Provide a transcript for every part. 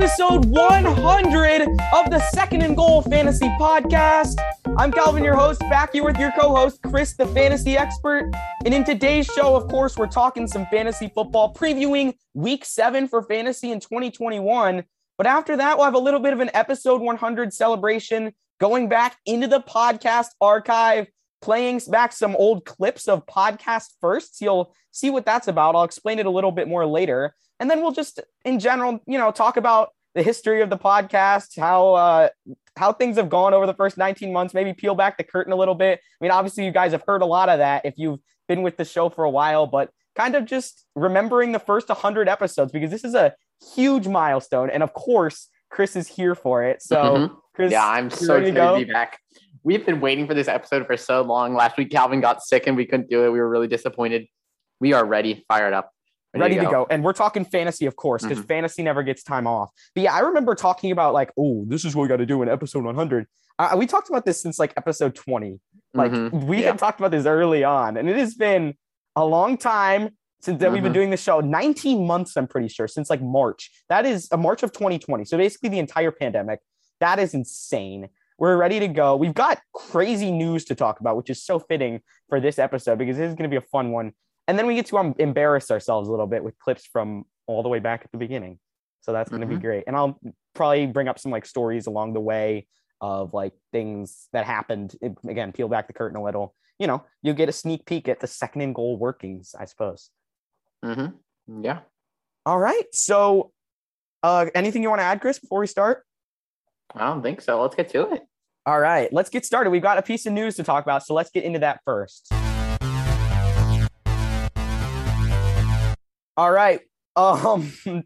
episode 100 of the Second and Goal Fantasy Podcast. I'm Calvin, your host, back here with your co-host, Chris, the fantasy expert. And in today's show, of course, we're talking some fantasy football, previewing Week 7 for fantasy in 2021. But after that, we'll have a little bit of an episode 100 celebration, going back into the podcast archive, playing back some old clips of podcast firsts. You'll see what that's about. I'll explain it a little bit more later. And then we'll just, in general, talk about the history of the podcast, how things have gone over the first 19 months, maybe peel back the curtain a little bit. I mean, obviously, you guys have heard a lot of that if you've been with the show for a while, but kind of just remembering the first 100 episodes, because this is a huge milestone. And of course, Chris is here for it. So, Chris, yeah, I'm so excited to be back. We've been waiting for this episode for so long. Last week, Calvin got sick and we couldn't do it. We were really disappointed. We are ready, fired up. Ready to go. And we're talking fantasy, of course, because fantasy never gets time off. But yeah, I remember talking about like, oh, this is what we got to do in episode 100. We talked about this since like episode 20. Like we had talked about this early on, and it has been a long time since that we've been doing the show. 19 months, I'm pretty sure, since like March. That is a March of 2020. So basically the entire pandemic. That is insane. We're ready to go. We've got crazy news to talk about, which is so fitting for this episode because this is going to be a fun one. And then we get to embarrass ourselves a little bit with clips from all the way back at the beginning. So that's going to be great. And I'll probably bring up some like stories along the way of like things that happened. Again, peel back the curtain a little, you'll get a sneak peek at the Second and Goal workings, I suppose. Yeah. All right. So anything you want to add, Chris, before we start? I don't think so. Let's get to it. All right. Let's get started. We've got a piece of news to talk about. So let's get into that first. All right.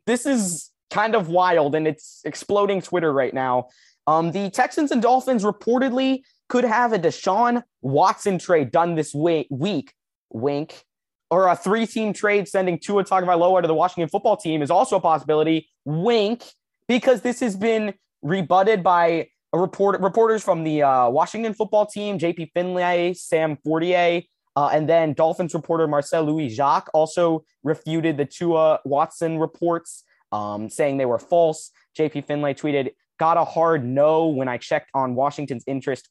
This is kind of wild, and it's exploding Twitter right now. The Texans and Dolphins reportedly could have a Deshaun Watson trade done this week. Wink. Or a 3-team trade sending Tua Tagovailoa to the Washington football team is also a possibility. Wink. Because this has been rebutted by reporters from the Washington football team, J.P. Finlay, Sam Fortier. And then Dolphins reporter Marcel Louis-Jacques also refuted the Tua Watson reports, saying they were false. J.P. Finlay tweeted, "Got a hard no when I checked on Washington's interest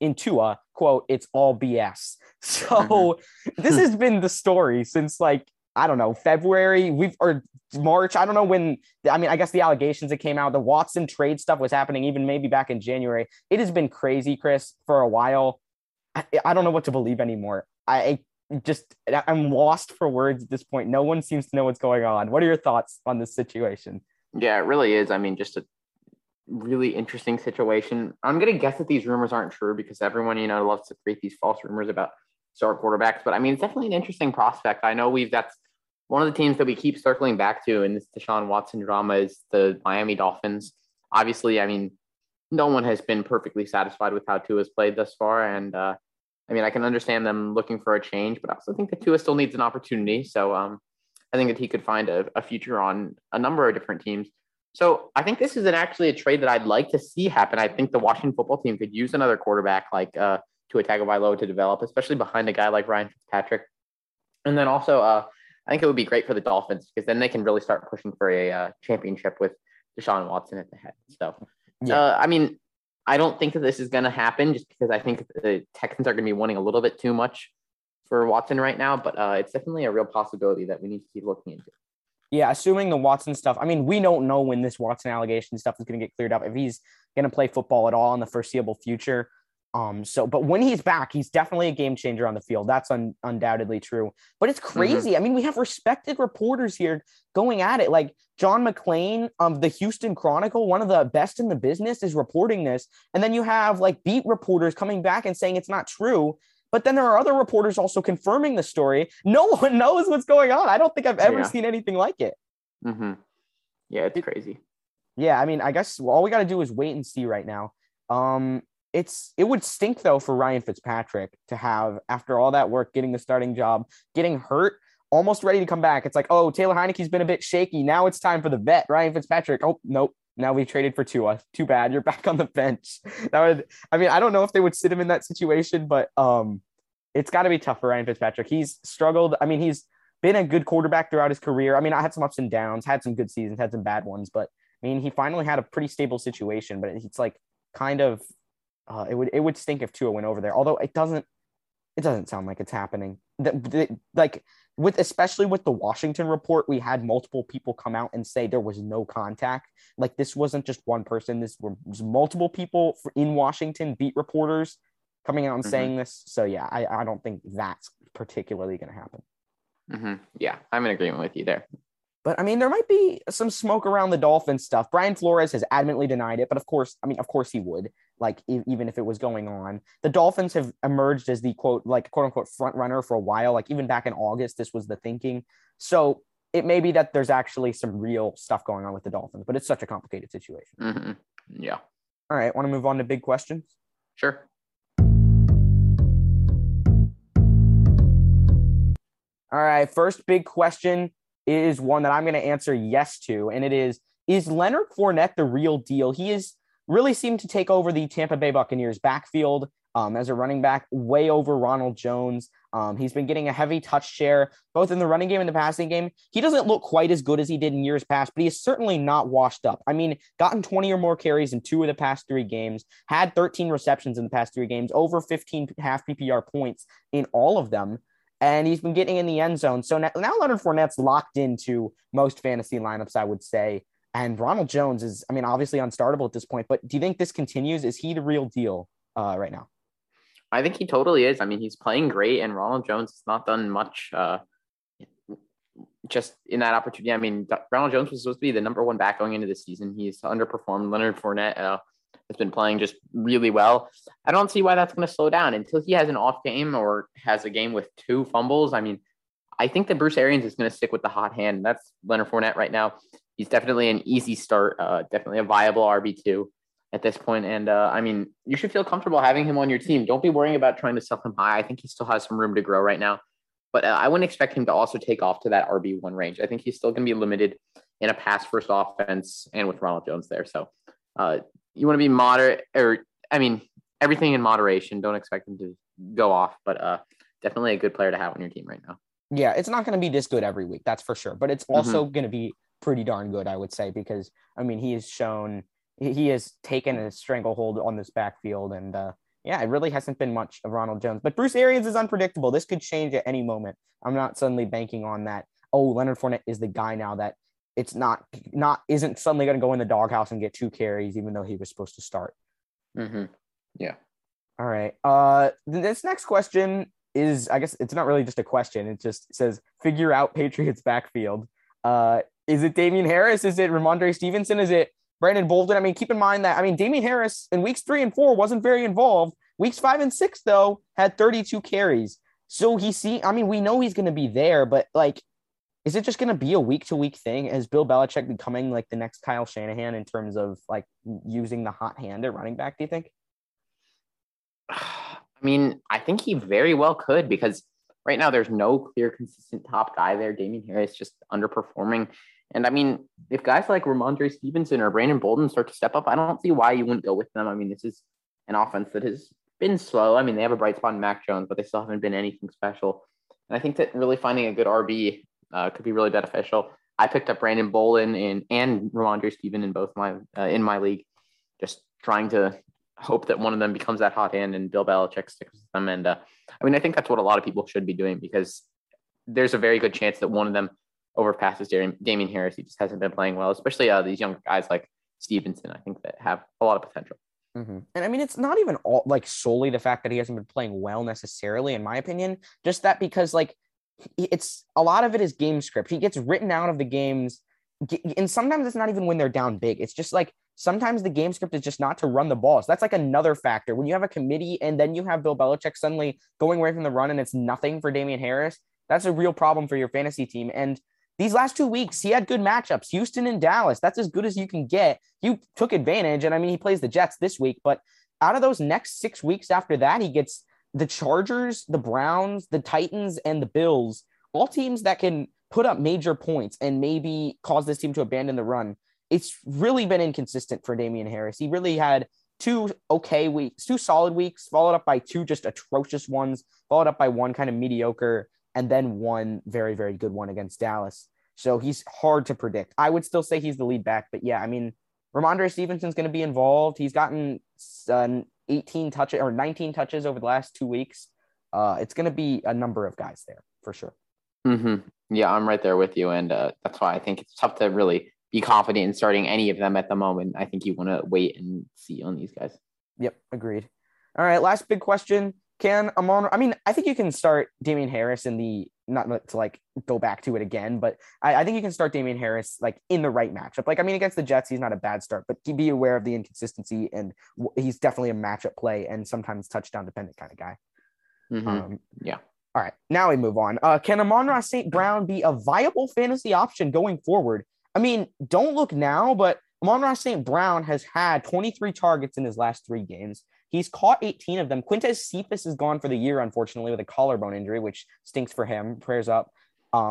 in Tua." Quote, "It's all BS." So this has been the story since like, I don't know, February or March. I don't know when. I mean, I guess the allegations that came out, the Watson trade stuff was happening even maybe back in January. It has been crazy, Chris, for a while. I don't know what to believe anymore. I'm lost for words at this point. No one seems to know what's going on. What are your thoughts on this situation? Yeah, it really is. I mean, just a really interesting situation. I'm going to guess that these rumors aren't true because everyone, loves to create these false rumors about star quarterbacks. But I mean, it's definitely an interesting prospect. I know that's one of the teams that we keep circling back to in this Deshaun Watson drama is the Miami Dolphins. Obviously, I mean, no one has been perfectly satisfied with how Tua's played thus far. And I mean, I can understand them looking for a change, but I also think that Tua still needs an opportunity. So I think that he could find a future on a number of different teams. So I think this is actually a trade that I'd like to see happen. I think the Washington football team could use another quarterback like Tua Tagovailoa to develop, especially behind a guy like Ryan Fitzpatrick. And then also, I think it would be great for the Dolphins because then they can really start pushing for a championship with Deshaun Watson at the head. So, I mean, I don't think that this is going to happen just because I think the Texans are going to be wanting a little bit too much for Watson right now, but it's definitely a real possibility that we need to keep looking into. Yeah, assuming the Watson stuff. I mean, we don't know when this Watson allegation stuff is going to get cleared up, if he's going to play football at all in the foreseeable future. But when he's back, he's definitely a game changer on the field. That's undoubtedly true, but it's crazy. I mean, we have respected reporters here going at it. Like John McClain of the Houston Chronicle, one of the best in the business, is reporting this. And then you have like beat reporters coming back and saying it's not true. But then there are other reporters also confirming the story. No one knows what's going on. I don't think I've ever seen anything like it. Yeah, it's crazy. Yeah. I mean, I guess all we got to do is wait and see right now. It would stink, though, for Ryan Fitzpatrick to have, after all that work, getting the starting job, getting hurt, almost ready to come back. It's like, oh, Taylor Heineke's been a bit shaky. Now it's time for the vet, Ryan Fitzpatrick. Oh, nope. Now we traded for Tua. Too bad. You're back on the bench. I don't know if they would sit him in that situation, but it's got to be tough for Ryan Fitzpatrick. He's struggled. I mean, he's been a good quarterback throughout his career. I mean, I had some ups and downs, had some good seasons, had some bad ones, but I mean, he finally had a pretty stable situation, but it's like kind of it would stink if Tua went over there. Although it doesn't sound like it's happening. Especially with the Washington report, we had multiple people come out and say there was no contact. Like, this wasn't just one person. This was multiple people in Washington, beat reporters coming out and saying this. So, yeah, I don't think that's particularly going to happen. Yeah, I'm in agreement with you there. But, I mean, there might be some smoke around the Dolphins stuff. Brian Flores has adamantly denied it, but of course he would, like, even if it was going on. The Dolphins have emerged as the, quote-unquote, front runner for a while. Like, even back in August, this was the thinking. So it may be that there's actually some real stuff going on with the Dolphins, but it's such a complicated situation. Yeah. All right, want to move on to big questions? Sure. All right, first big question is one that I'm going to answer yes to, and it is Leonard Fournette the real deal? He is really seemed to take over the Tampa Bay Buccaneers backfield as a running back, way over Ronald Jones. He's been getting a heavy touch share, both in the running game and the passing game. He doesn't look quite as good as he did in years past, but he is certainly not washed up. I mean, gotten 20 or more carries in 2 of the past 3 games, had 13 receptions in the past 3 games, over 15 half PPR points in all of them. And he's been getting in the end zone. So now Leonard Fournette's locked into most fantasy lineups, I would say. And Ronald Jones is, I mean, obviously unstartable at this point. But do you think this continues? Is he the real deal right now? I think he totally is. I mean, he's playing great. And Ronald Jones has not done much just in that opportunity. I mean, Ronald Jones was supposed to be the number 1 back going into the season. He's underperformed. Leonard Fournette has been playing just really well. I don't see why that's going to slow down until he has an off game or has a game with 2 fumbles. I mean, I think that Bruce Arians is going to stick with the hot hand. That's Leonard Fournette right now. He's definitely an easy start, definitely a viable RB2 at this point. And I mean, you should feel comfortable having him on your team. Don't be worrying about trying to sell him high. I think he still has some room to grow right now, but I wouldn't expect him to also take off to that RB1 range. I think he's still going to be limited in a pass first offense and with Ronald Jones there. So, you want to be moderate, or I mean, everything in moderation. Don't expect him to go off, but definitely a good player to have on your team right now. Yeah, it's not going to be this good every week, that's for sure. But it's also going to be pretty darn good, I would say, because I mean, he has shown he has taken a stranglehold on this backfield, and yeah, it really hasn't been much of Ronald Jones. But Bruce Arians is unpredictable. This could change at any moment. I'm not suddenly banking on that. Oh, Leonard Fournette is the guy now that. It's isn't suddenly going to go in the doghouse and get 2 carries, even though he was supposed to start. Yeah. All right. This next question is, I guess it's not really just a question. It just says, figure out Patriots backfield. Is it Damien Harris? Is it Ramondre Stevenson? Is it Brandon Bolden? I mean, keep in mind that, I mean, Damien Harris in weeks 3 and 4 wasn't very involved. Weeks 5 and 6, though, had 32 carries. So we know he's going to be there, but like, is it just going to be a week-to-week thing? Is Bill Belichick becoming like the next Kyle Shanahan in terms of like using the hot hand at running back, do you think? I mean, I think he very well could, because right now there's no clear, consistent top guy there. Damien Harris just underperforming. And I mean, if guys like Ramondre Stevenson or Brandon Bolden start to step up, I don't see why you wouldn't go with them. I mean, this is an offense that has been slow. I mean, they have a bright spot in Mac Jones, but they still haven't been anything special. And I think that really finding a good RB could be really beneficial. I picked up Brandon Bolden and Ramondre Stevenson in both my league, just trying to hope that one of them becomes that hot hand and Bill Belichick sticks with them. And I mean, I think that's what a lot of people should be doing, because there's a very good chance that one of them overpasses Damien Harris. He just hasn't been playing well, especially these younger guys like Stevenson, I think, that have a lot of potential. And I mean, it's not even all like solely the fact that he hasn't been playing well necessarily, in my opinion, just that because like, it's a lot of it is game script. He gets written out of the games, and sometimes it's not even when they're down big. It's just like sometimes the game script is just not to run the ball. So that's like another factor. When you have a committee and then you have Bill Belichick suddenly going away from the run and it's nothing for Damien Harris, that's a real problem for your fantasy team. And these last 2 weeks, he had good matchups, Houston and Dallas. That's as good as you can get. You took advantage. And I mean, he plays the Jets this week, but out of those next 6 weeks after that, he gets the Chargers, the Browns, the Titans, and the Bills, all teams that can put up major points and maybe cause this team to abandon the run. It's really been inconsistent for Damien Harris. He really had 2 okay weeks, 2 solid weeks, followed up by 2 just atrocious ones, followed up by 1 kind of mediocre, and then 1 very, very good one against Dallas. So he's hard to predict. I would still say he's the lead back, but yeah, I mean, Ramondre Stevenson's going to be involved. He's gotten 18 touches or 19 touches over the last 2 weeks. It's going to be a number of guys there for sure. Mm-hmm. Yeah, I'm right there with you. And that's why I think it's tough to really be confident in starting any of them at the moment. I think you want to wait and see on these guys. Yep, agreed. All right, last big question. I think you can start Damien Harris in the, not to like go back to it again, but I think you can start Damien Harris like in the right matchup. Like, I mean, against the Jets, he's not a bad start, but be aware of the inconsistency, and he's definitely a matchup play and sometimes touchdown dependent kind of guy. Mm-hmm. Yeah. All right, now we move on. Can Amon-Ra St. Brown be a viable fantasy option going forward? I mean, don't look now, but Amon-Ra St. Brown has had 23 targets in his last 3 games. He's caught 18 of them. Quintez Cephus is gone for the year, unfortunately, with a collarbone injury, which stinks for him. Prayers up.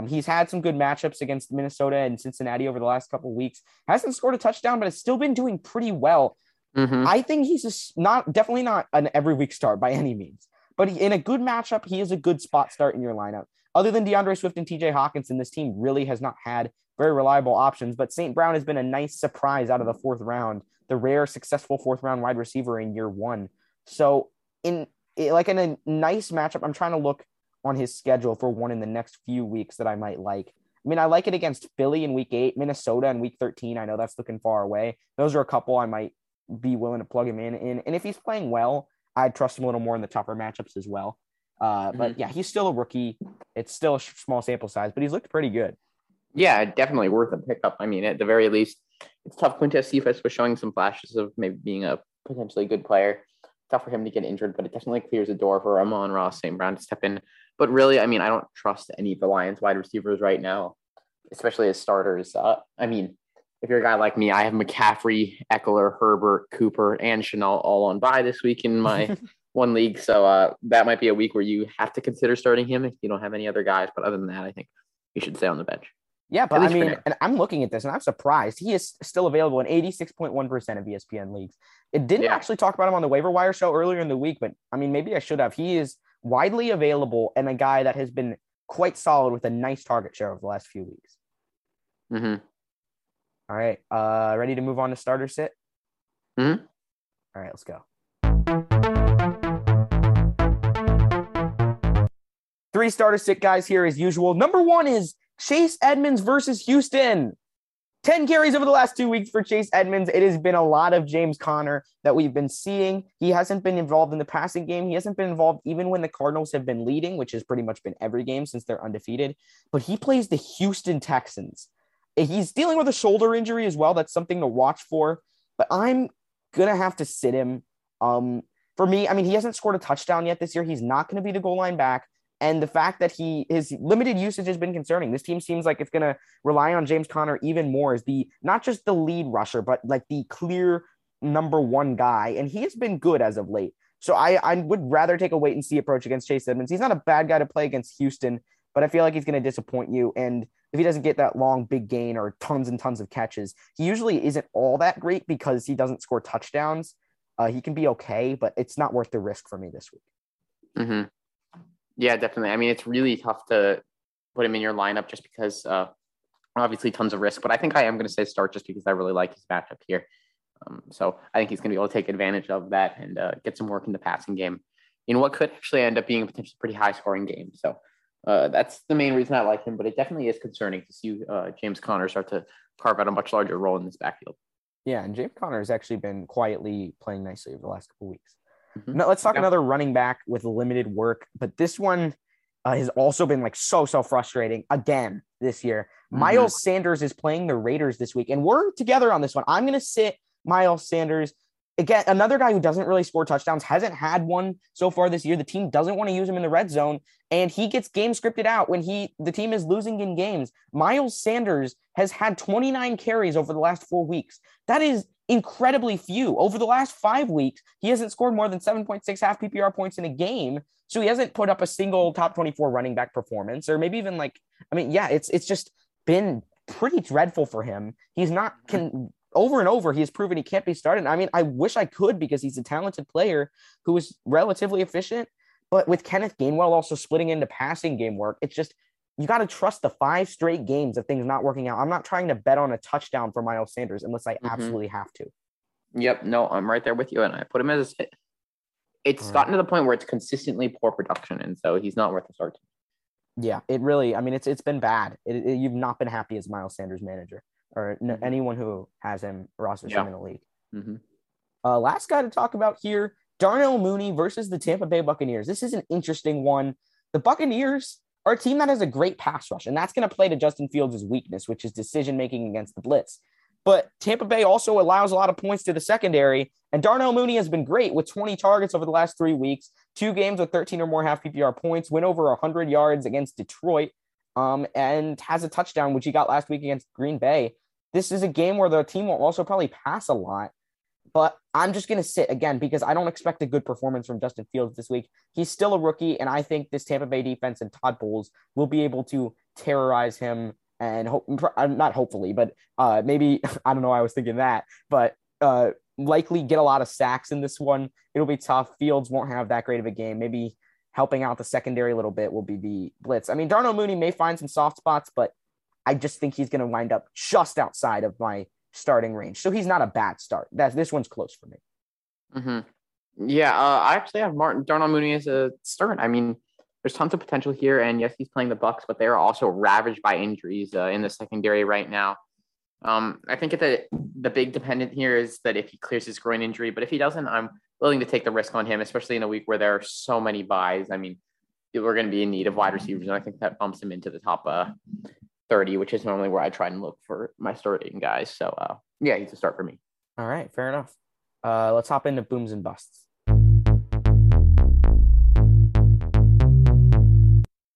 He's had some good matchups against Minnesota and Cincinnati over the last couple of weeks. Hasn't scored a touchdown, but has still been doing pretty well. Mm-hmm. I think he's definitely not an every week start by any means, but in a good matchup, he is a good spot start in your lineup. Other than DeAndre Swift and TJ Hawkinson, this team really has not had very reliable options, but St. Brown has been a nice surprise out of the 4th round, the rare successful 4th round wide receiver in year 1. So in a nice matchup, I'm trying to look on his schedule for one in the next few weeks that I might like. I mean, I like it against Philly in week 8, Minnesota in week 13. I know that's looking far away. Those are a couple I might be willing to plug him in. And if he's playing well, I'd trust him a little more in the tougher matchups as well. But yeah, he's still a rookie. It's still a small sample size, but he's looked pretty good. Yeah, definitely worth a pickup. I mean, at the very least, it's tough. Quintez Cephus was showing some flashes of maybe being a potentially good player. Tough for him to get injured, but it definitely clears the door for Amon-Ra St. Brown to step in. But really, I mean, I don't trust any of the Lions wide receivers right now, especially as starters. I mean, if you're a guy like me, I have McCaffrey, Eckler, Herbert, Cooper, and Chenault all on bye this week in my one league. So that might be a week where you have to consider starting him if you don't have any other guys. But other than that, I think you should stay on the bench. Yeah, but I mean, and I'm looking at this and I'm surprised he is still available in 86.1% of ESPN leagues. It didn't actually talk about him on the waiver wire show earlier in the week, but I mean, maybe I should have. He is widely available and a guy that has been quite solid with a nice target share over the last few weeks. Mm-hmm. All right. Ready to move on to starter sit? Mm-hmm. All right, let's go. 3 starter sit guys here as usual. Number 1 is Chase Edmonds versus Houston. 10 carries over the last 2 weeks for Chase Edmonds. It has been a lot of James Conner that we've been seeing. He hasn't been involved in the passing game. He hasn't been involved even when the Cardinals have been leading, which has pretty much been every game since they're undefeated. But he plays the Houston Texans. He's dealing with a shoulder injury as well. That's something to watch for. But I'm going to have to sit him. For me, I mean, he hasn't scored a touchdown yet this year. He's not going to be the goal line back. And the fact that his limited usage has been concerning. This team seems like it's going to rely on James Conner even more as not just the lead rusher, but like the clear number 1 guy. And he has been good as of late. So I would rather take a wait and see approach against Chase Edmonds. He's not a bad guy to play against Houston, but I feel like he's going to disappoint you. And if he doesn't get that long, big gain or tons and tons of catches, he usually isn't all that great because he doesn't score touchdowns. He can be okay, but it's not worth the risk for me this week. Mm-hmm. Yeah, definitely. I mean, it's really tough to put him in your lineup just because obviously tons of risk, but I think I am going to say start just because I really like his matchup here. So I think he's going to be able to take advantage of that and get some work in the passing game in what could actually end up being a potentially pretty high scoring game. So that's the main reason I like him, but it definitely is concerning to see James Conner start to carve out a much larger role in this backfield. Yeah, and James Conner has actually been quietly playing nicely over the last couple of weeks. Mm-hmm. Now, let's talk another running back with limited work, but this one has also been like so frustrating again this year. Mm-hmm. Miles Sanders is playing the Raiders this week, and we're together on this one. I'm going to sit Miles Sanders. Again, another guy who doesn't really score touchdowns, hasn't had one so far this year. The team doesn't want to use him in the red zone, and he gets game scripted out when the team is losing in games. Miles Sanders has had 29 carries over the last 4 weeks. That is incredibly few. Over the last 5 weeks, he hasn't scored more than 7.6 half PPR points in a game, so he hasn't put up a single top 24 running back performance, or maybe even it's just been pretty dreadful for him. He's not can. Over and over, he has proven he can't be started. I mean, I wish I could because he's a talented player who is relatively efficient, but with Kenneth Gainwell also splitting into passing game work, it's just you got to trust the 5 straight games of things not working out. I'm not trying to bet on a touchdown for Miles Sanders unless I absolutely have to. Yep. No, I'm right there with you. And I put him as a sit. It's gotten to the point where it's consistently poor production. And so he's not worth a start. Yeah, it really, I mean, it's been bad. You've not been happy as Miles Sanders manager or anyone who has him rostered in the league. Last guy to talk about here, Darnell Mooney versus the Tampa Bay Buccaneers. This is an interesting one. The Buccaneers are a team that has a great pass rush, and that's going to play to Justin Fields' weakness, which is decision-making against the blitz. But Tampa Bay also allows a lot of points to the secondary, and Darnell Mooney has been great with 20 targets over the last 3 weeks, 2 games with 13 or more half PPR points, went over 100 yards against Detroit, and has a touchdown, which he got last week against Green Bay. This is a game where the team will also probably pass a lot, but I'm just going to sit again because I don't expect a good performance from Justin Fields this week. He's still a rookie, and I think this Tampa Bay defense and Todd Bowles will be able to terrorize him. And likely get a lot of sacks in this one. It'll be tough. Fields won't have that great of a game. Maybe helping out the secondary a little bit will be the blitz. I mean, Darnell Mooney may find some soft spots, but I just think he's going to wind up just outside of my starting range. So he's not a bad start. This one's close for me. Yeah, I actually have Darnell Mooney as a start. I mean, there's tons of potential here, and yes, he's playing the Bucs, but they are also ravaged by injuries in the secondary right now. I think the big dependent here is that if he clears his groin injury, but if he doesn't, I'm willing to take the risk on him, especially in a week where there are so many buys. I mean, we're going to be in need of wide receivers, and I think that bumps him into the top 30, which is normally where I try and look for my starting guys. So, yeah, he's a start for me. All right, fair enough. Let's hop into booms and busts.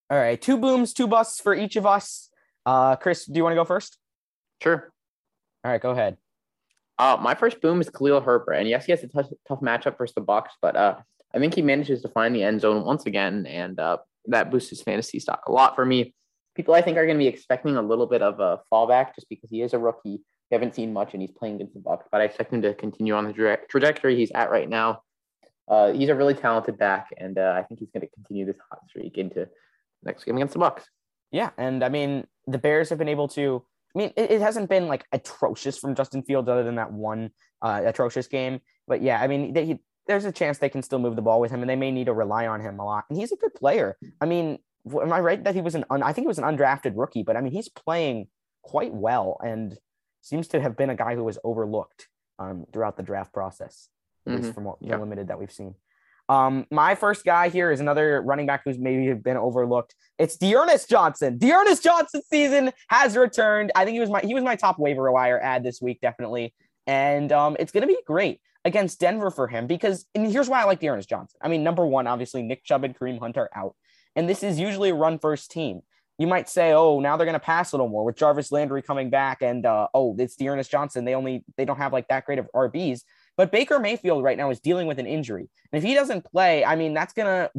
All right, 2 booms, 2 busts for each of us. Chris, do you want to go first? Sure. All right, go ahead. My first boom is Khalil Herbert. And yes, he has a tough matchup versus the Bucs, but I think he manages to find the end zone once again, and that boosts his fantasy stock a lot for me. People, I think, are going to be expecting a little bit of a fallback just because he is a rookie. We haven't seen much, and he's playing against the Bucs, but I expect him to continue on the trajectory he's at right now. He's a really talented back, and I think he's going to continue this hot streak into next game against the Bucs. Yeah, and I mean, the Bears have been able to, I mean, it hasn't been like atrocious from Justin Fields other than that one atrocious game. But yeah, I mean, there's a chance they can still move the ball with him, and they may need to rely on him a lot. And he's a good player. I mean, am I right that he was I think he was an undrafted rookie, but I mean, he's playing quite well and seems to have been a guy who was overlooked throughout the draft process, at least from what the limited that we've seen. My first guy here is another running back who's maybe been overlooked. It's D'Ernest Johnson. D'Ernest Johnson's season has returned. I think he was my top waiver wire ad this week, definitely. And it's going to be great against Denver for him because, and here's why I like D'Ernest Johnson. I mean, number one, obviously Nick Chubb and Kareem Hunt are out, and this is usually a run first team. You might say, oh, now they're going to pass a little more with Jarvis Landry coming back, and it's D'Ernest Johnson. They don't have like that great of RBs. But Baker Mayfield right now is dealing with an injury. And if he doesn't play, I mean, that could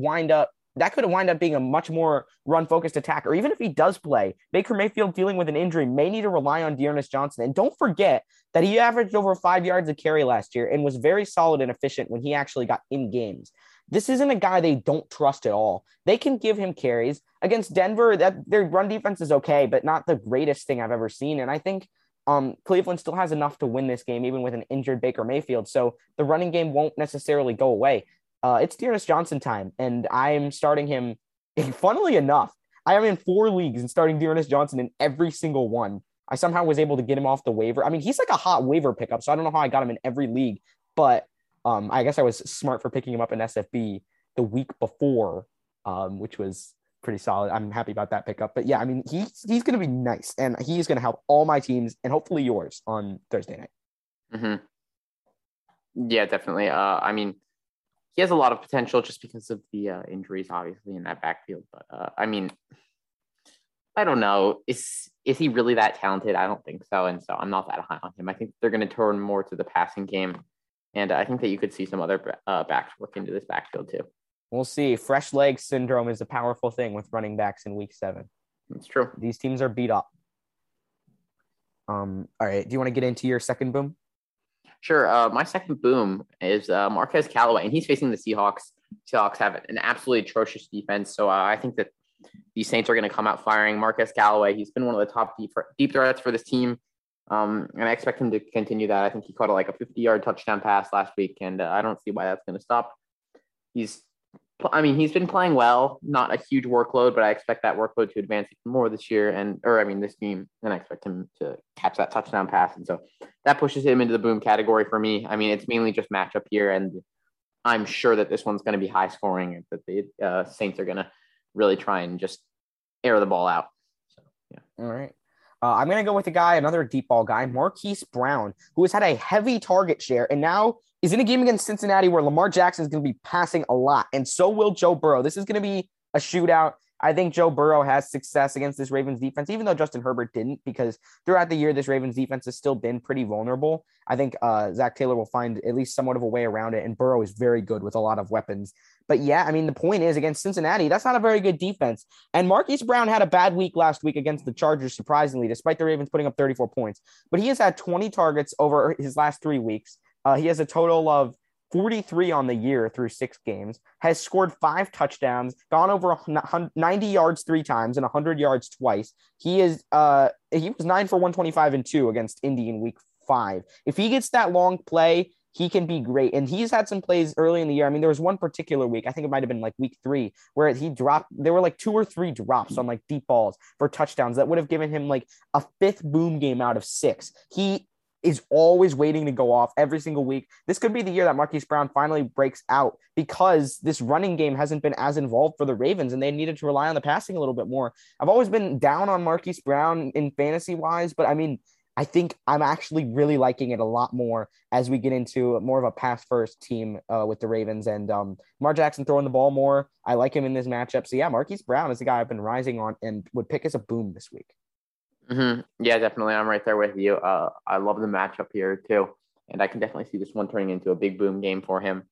wind up being a much more run-focused attack. Or even if he does play, Baker Mayfield dealing with an injury may need to rely on D'Ernest Johnson. And don't forget that he averaged over 5 yards a carry last year and was very solid and efficient when he actually got in games. This isn't a guy they don't trust at all. They can give him carries. Against Denver, their run defense is okay, but not the greatest thing I've ever seen. And I think Cleveland still has enough to win this game, even with an injured Baker Mayfield. So the running game won't necessarily go away. It's D'Ernest Johnson time, and I am starting him. Funnily enough, I am in 4 leagues and starting D'Ernest Johnson in every single one. I somehow was able to get him off the waiver. I mean, he's like a hot waiver pickup, so I don't know how I got him in every league, but I guess I was smart for picking him up in SFB the week before, which was pretty solid. I'm happy about that pickup, but yeah, I mean, he's going to be nice, and he's going to help all my teams and hopefully yours on Thursday night. Yeah, definitely. I mean, he has a lot of potential just because of the injuries, obviously, in that backfield. But I mean, I don't know. Is he really that talented? I don't think so, and so I'm not that high on him. I think they're going to turn more to the passing game, and I think that you could see some other backs work into this backfield too. We'll see. Fresh leg syndrome is a powerful thing with running backs in week 7. That's true. These teams are beat up. All right. Do you want to get into your second boom? Sure. My second boom is Marquez Callaway, and he's facing the Seahawks. Seahawks have an absolutely atrocious defense, so I think that the Saints are going to come out firing. Marquez Callaway, he's been one of the top deep threats for this team. And I expect him to continue that. I think he caught like a 50-yard touchdown pass last week, and I don't see why that's going to stop. He's been playing well, not a huge workload, but I expect that workload to advance more this year this game, and I expect him to catch that touchdown pass. And so that pushes him into the boom category for me. I mean, it's mainly just matchup here, and I'm sure that this one's going to be high scoring, and that the Saints are going to really try and just air the ball out. So, yeah. All right. I'm going to go with another deep ball guy, Marquise Brown, who has had a heavy target share and now is in a game against Cincinnati where Lamar Jackson is going to be passing a lot, and so will Joe Burrow. This is going to be a shootout. I think Joe Burrow has success against this Ravens defense, even though Justin Herbert didn't, because throughout the year, this Ravens defense has still been pretty vulnerable. I think Zach Taylor will find at least somewhat of a way around it, and Burrow is very good with a lot of weapons. But yeah, I mean, the point is, against Cincinnati, that's not a very good defense. And Marquise Brown had a bad week last week against the Chargers, surprisingly, despite the Ravens putting up 34 points. But he has had 20 targets over his last 3 weeks. He has a total of 43 on the year through 6 games, has scored 5 touchdowns, gone over 90 yards 3 times and 100 yards twice. He was 9 for 125 and 2 against Indy in week 5. If he gets that long play, he can be great. And he's had some plays early in the year. I mean, there was one particular week, I think it might've been like week 3, where there were like 2 or 3 drops on like deep balls for touchdowns that would have given him like a 5th boom game out of 6. He is always waiting to go off every single week. This could be the year that Marquise Brown finally breaks out, because this running game hasn't been as involved for the Ravens and they needed to rely on the passing a little bit more. I've always been down on Marquise Brown in fantasy wise, but I mean, I think I'm actually really liking it a lot more as we get into more of a pass-first team with the Ravens, and Lamar Jackson throwing the ball more. I like him in this matchup. So yeah, Marquise Brown is the guy I've been rising on and would pick as a boom this week. Mm-hmm. Yeah, definitely. I'm right there with you. I love the matchup here too, and I can definitely see this one turning into a big boom game for him.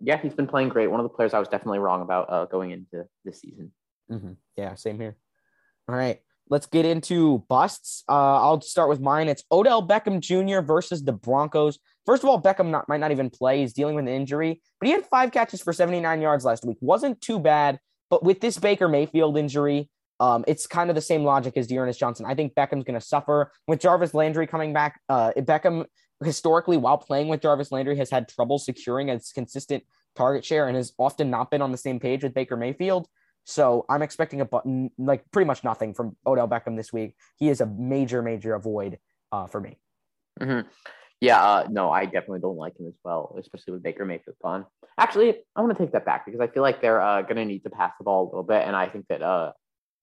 Yeah, he's been playing great. One of the players I was definitely wrong about going into this season. Mm-hmm. Yeah, same here. All right. Let's get into busts. I'll start with mine. It's Odell Beckham Jr. versus the Broncos. First of all, Beckham might not even play. He's dealing with an injury, but he had 5 catches for 79 yards last week. Wasn't too bad, but with this Baker Mayfield injury, it's kind of the same logic as D'Ernest Johnson. I think Beckham's going to suffer. With Jarvis Landry coming back, Beckham historically, while playing with Jarvis Landry, has had trouble securing a consistent target share and has often not been on the same page with Baker Mayfield. So I'm expecting pretty much nothing from Odell Beckham this week. He is a major, major avoid for me. Mm-hmm. Yeah, no, I definitely don't like him as well, especially with Baker Mayfield gone. Actually, I want to take that back because I feel like they're going to need to pass the ball a little bit. And I think that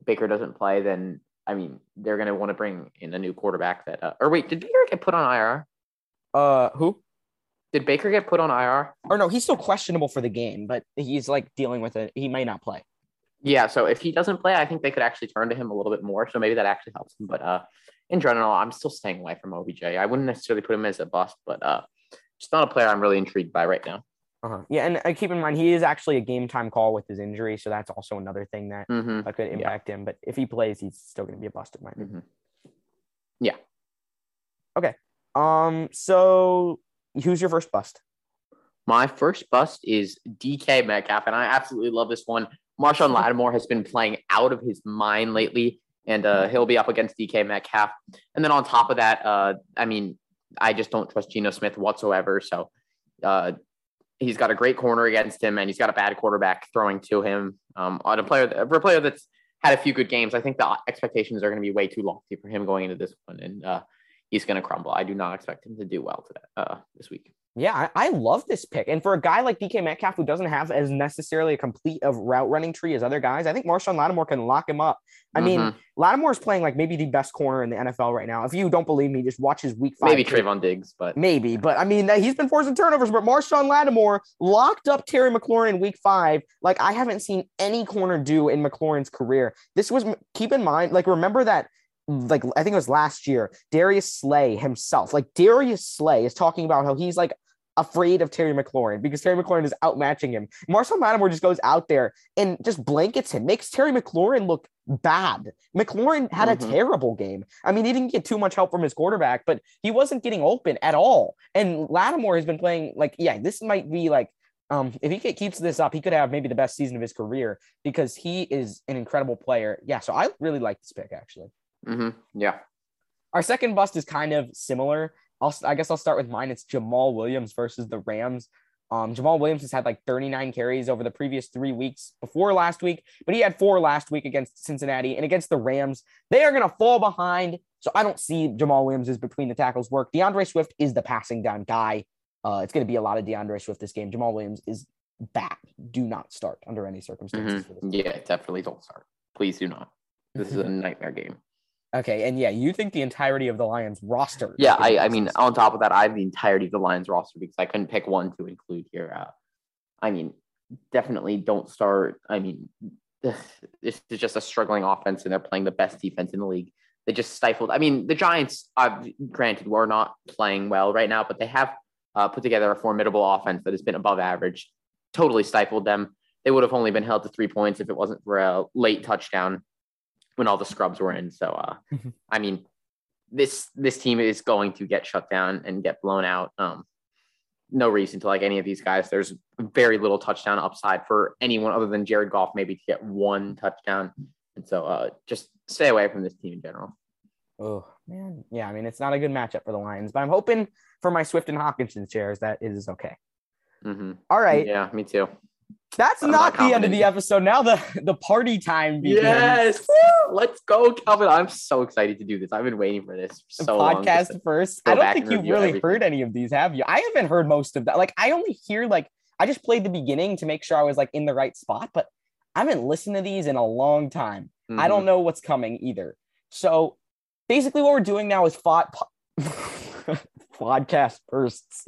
Baker doesn't play, then, I mean, they're going to want to bring in a new quarterback that did Baker get put on IR? Who? Did Baker get put on IR? Or no, he's still questionable for the game, but he's like dealing with it. He may not play. Yeah, so if he doesn't play, I think they could actually turn to him a little bit more. So maybe that actually helps him. But in general, I'm still staying away from OBJ. I wouldn't necessarily put him as a bust, but just not a player I'm really intrigued by right now. Uh-huh. Yeah, and keep in mind, he is actually a game time call with his injury. So that's also another thing that could impact him. But if he plays, he's still going to be a bust in my opinion. Mm-hmm. Yeah. Okay. So who's your first bust? My first bust is DK Metcalf, and I absolutely love this one. Marshawn Lattimore has been playing out of his mind lately, and he'll be up against DK Metcalf. And then on top of that, I just don't trust Geno Smith whatsoever. So he's got a great corner against him, and he's got a bad quarterback throwing to him. For a player that's had a few good games, I think the expectations are going to be way too lofty for him going into this one, and he's going to crumble. I do not expect him to do well this week. Yeah, I love this pick. And for a guy like DK Metcalf, who doesn't have as necessarily a complete of route running tree as other guys, I think Marshawn Lattimore can lock him up. I mean, Lattimore is playing like maybe the best corner in the NFL right now. If you don't believe me, just watch his week 5. Maybe Trayvon Diggs, but. Maybe, but I mean, he's been forcing turnovers, but Marshawn Lattimore locked up Terry McLaurin in week 5. Like I haven't seen any corner do in McLaurin's career. This was, keep in mind, like remember that, like I think it was last year, Darius Slay is talking about how he's like afraid of Terry McLaurin because Terry McLaurin is outmatching him. Marshawn Lattimore just goes out there and just blankets him, makes Terry McLaurin look bad. McLaurin had a terrible game. I mean, he didn't get too much help from his quarterback, but he wasn't getting open at all. And Lattimore has been playing this might be like If he keeps this up, he could have maybe the best season of his career because he is an incredible player. Yeah, so I really like this pick, actually. Mm-hmm. Yeah. Our second bust is kind of similar. I guess I'll start with mine. It's Jamal Williams versus the Rams. Jamal Williams has had like 39 carries over the previous 3 weeks before last week, but he had 4 last week against Cincinnati and against the Rams. They are going to fall behind, so I don't see Jamal Williams' between the tackles work. DeAndre Swift is the passing down guy. It's going to be a lot of DeAndre Swift this game. Jamal Williams is back. Do not start under any circumstances. Mm-hmm. Yeah, definitely don't start. Please do not. This is a nightmare game. Okay, and yeah, you think the entirety of the Lions roster. Yeah, I mean, on top of that, I have the entirety of the Lions roster because I couldn't pick one to include here. I mean, definitely don't start. I mean, this is just a struggling offense, and they're playing the best defense in the league. They just stifled. I mean, the Giants, granted, were not playing well right now, but they have put together a formidable offense that has been above average, totally stifled them. They would have only been held to 3 points if it wasn't for a late touchdown when all the scrubs were in. So, I mean, this team is going to get shut down and get blown out. No reason to like any of these guys. There's very little touchdown upside for anyone other than Jared Goff, maybe to get one touchdown. And so just stay away from this team in general. Oh, man. Yeah, I mean, it's not a good matchup for the Lions, but I'm hoping for my Swift and Hawkinson shares that it is okay. Mm-hmm. All right. Yeah, me too. That's not the end of the episode. Now the party time begins. Yes. Woo! Let's go, Calvin. I'm so excited to do this. I've been waiting for this for so long. Podcast first. I don't think you've really heard any of these, have you? I haven't heard most of that. Like, I only hear, like, I just played the beginning to make sure I was, like, in the right spot, but I haven't listened to these in a long time. Mm-hmm. I don't know what's coming either. So, basically what we're doing now is podcast firsts.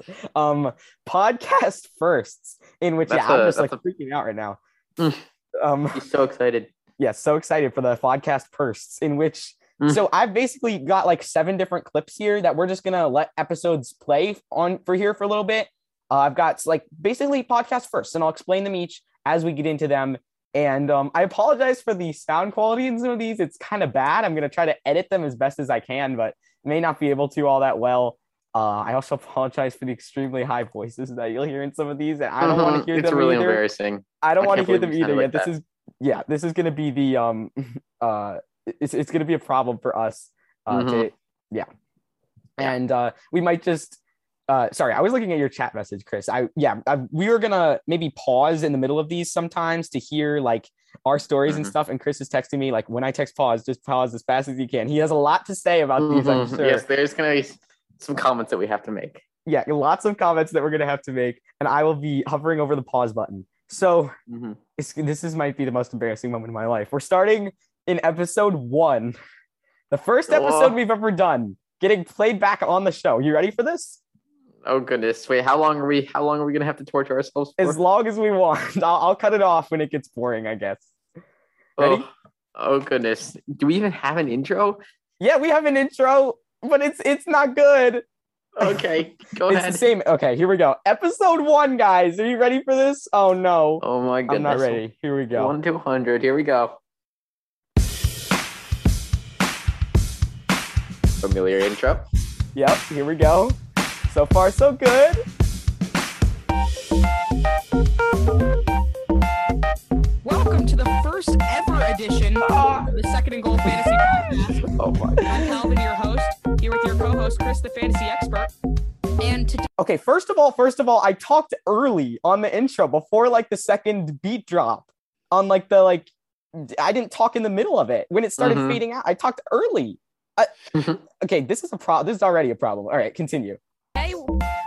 Podcast firsts, in which I'm just like freaking out right now. He's so excited. Yeah, so excited for the podcast firsts, in which so I've basically got like 7 different clips here that we're just gonna let episodes play on for here for a little bit. I've got like basically podcast firsts, and I'll explain them each as we get into them. And I apologize for the sound quality in some of these. It's kind of bad. I'm going to try to edit them as best as I can, but may not be able to all that well. I also apologize for the extremely high voices that you'll hear in some of these. And I don't want to hear them. It's really embarrassing. I don't want to hear them either. Like this is going to be the, it's going to be a problem for us. And we might just, sorry, I was looking at your chat message, Chris. We were going to maybe pause in the middle of these sometimes to hear like our stories and stuff. And Chris is texting me like, when I text pause, just pause as fast as you can. He has a lot to say about these, I'm sure. Yes, there's going to be some comments that we have to make. Yeah, lots of comments that we're going to have to make. And I will be hovering over the pause button. So this might be the most embarrassing moment of my life. We're starting in episode 1. The first episode we've ever done, getting played back on the show. You ready for this? Oh goodness! Wait, how long are we gonna have to torture ourselves for? As long as we want. I'll cut it off when it gets boring, I guess. Ready? Oh goodness! Do we even have an intro? Yeah, we have an intro, but it's not good. Okay, go ahead. It's the same. Okay, here we go. Episode 1, guys. Are you ready for this? Oh no! Oh my goodness! I'm not ready. Here we go. 1 to 200. Here we go. Familiar intro. Yep. Here we go. So far, so good. Welcome to the first ever edition of the Second and Goal Fantasy Podcast. Oh my! I'm Calvin, your host, here with your co-host, Chris, the fantasy expert. And today... Okay, first of all, I talked early on the intro before like the second beat drop. On like the I didn't talk in the middle of it when it started fading out. I talked early. Okay, this is a problem. This is already a problem. All right, continue.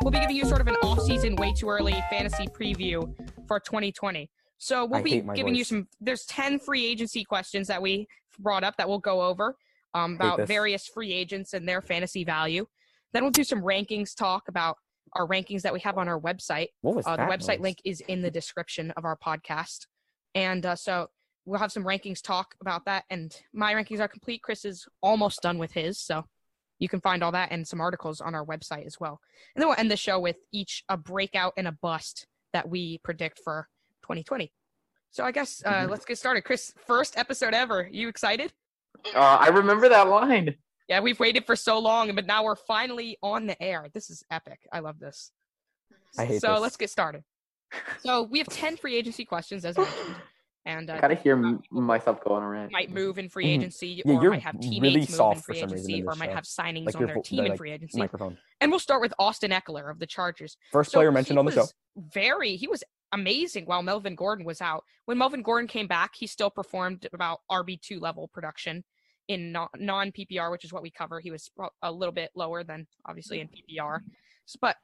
We'll be giving you sort of an off-season, way too early fantasy preview for 2020. So we'll be giving you some. There's 10 free agency questions that we brought up that we'll go over about various free agents and their fantasy value. Then we'll do some rankings talk about our rankings that we have on our website. What was that? The website link is in the description of our podcast, and so we'll have some rankings talk about that. And my rankings are complete. Chris is almost done with his, so. You can find all that and some articles on our website as well. And then we'll end the show with each a breakout and a bust that we predict for 2020. So I guess let's get started. Chris, first episode ever. You excited? I remember that line. Yeah, we've waited for so long, but now we're finally on the air. This is epic. I love this. I hate this. So let's get started. So we have 10 free agency questions, as mentioned. And I gotta hear myself go on a rant. Might move in free agency, or might have teammates really move in free agency, or might have signings like on their team in free agency. Microphone. And we'll start with Austin Eckler of the Chargers. First player mentioned on the show. He was amazing while Melvin Gordon was out. When Melvin Gordon came back, he still performed about RB2 level production in non-PPR, which is what we cover. He was a little bit lower than obviously in PPR, but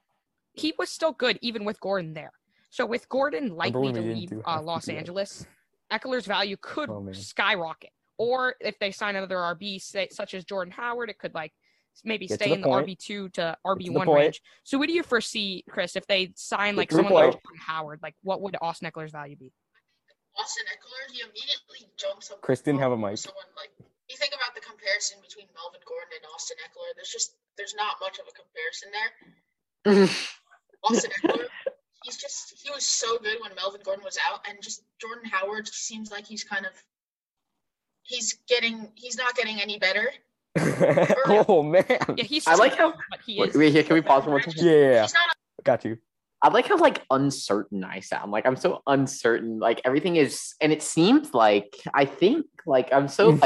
he was still good even with Gordon there. So with Gordon likely to leave Los Angeles, Eckler's value could skyrocket. Or if they sign another RB, such as Jordan Howard, it could maybe stay in the RB2 to RB1 range. So what do you foresee, Chris, if they sign someone like Jordan Howard? What would Austin Eckler's value be? Austin Eckler, he immediately jumps up. Chris didn't have a mic. You think about the comparison between Melvin Gordon and Austin Eckler. There's not much of a comparison there. Austin Eckler, he was so good when Melvin Gordon was out, and just Jordan Howard seems like he's not getting any better. Oh man! Yeah, I like how. Wait, here, can we pause for one second? Yeah. Got you. I like how uncertain I sound. I'm so uncertain. Everything is, and it seems I think I'm so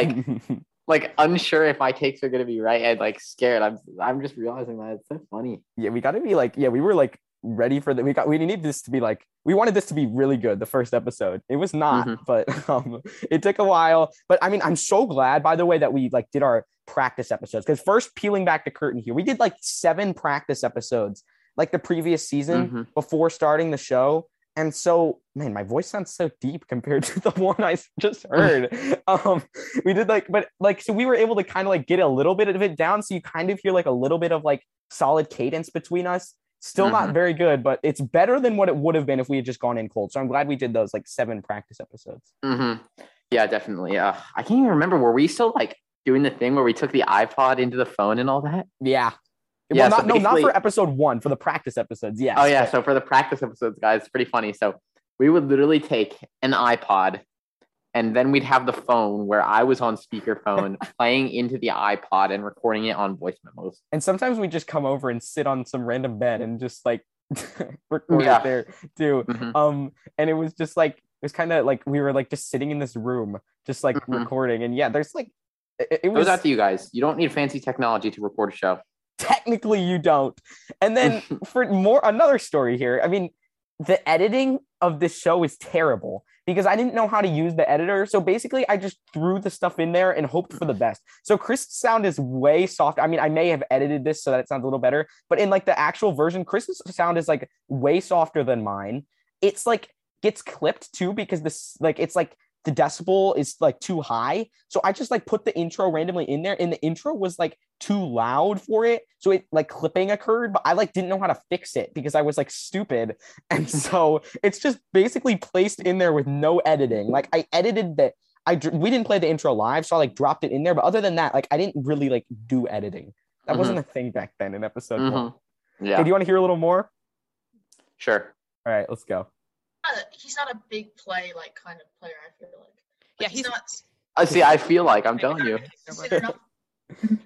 unsure if my takes are gonna be right and scared. I'm just realizing that it's so funny. Yeah, we gotta be we were ready for that. We needed this to be we wanted this to be really good. The first episode, it was not, but it took a while. But I mean, I'm so glad, by the way, that we did our practice episodes, because first peeling back the curtain here, we did 7 practice episodes. The previous season before starting the show. And so, man, my voice sounds so deep compared to the one I just heard. We did so we were able to kind of get a little bit of it down. So you kind of hear a little bit of solid cadence between us. Still not very good, but it's better than what it would have been if we had just gone in cold. So I'm glad we did those 7 practice episodes. Yeah, definitely. I can't even remember. Were we still doing the thing where we took the iPod into the phone and all that? Yeah. Yeah, well, not for episode 1, for the practice episodes. Yes. Oh, yeah. So for the practice episodes, guys, it's pretty funny. So we would literally take an iPod, and then we'd have the phone where I was on speakerphone playing into the iPod and recording it on voice memos. And sometimes we just come over and sit on some random bed and just record it there too. And it was just it was kind of we were just sitting in this room, just recording. And yeah, there's it was out to you guys. You don't need fancy technology to record a show. Technically you don't. And then for another story here, I mean, the editing of this show is terrible because I didn't know how to use the editor. So basically I just threw the stuff in there and hoped for the best. So Chris' sound is way soft. I mean, I may have edited this so that it sounds a little better, but in the actual version, Chris's sound is way softer than mine. It's gets clipped too, because this it's the decibel is too high. So I just put the intro randomly in there, and the intro was too loud for it. So it clipping occurred, but I didn't know how to fix it because I was stupid. And so it's just basically placed in there with no editing. I edited that. We didn't play the intro live. So I dropped it in there. But other than that, I didn't really do editing. That wasn't a thing back then in episode 1. Yeah. Hey, do you want to hear a little more? Sure. All right, let's go. He's not a big play kind of player, I feel like. Yeah, he's not. I see. I feel I'm telling you,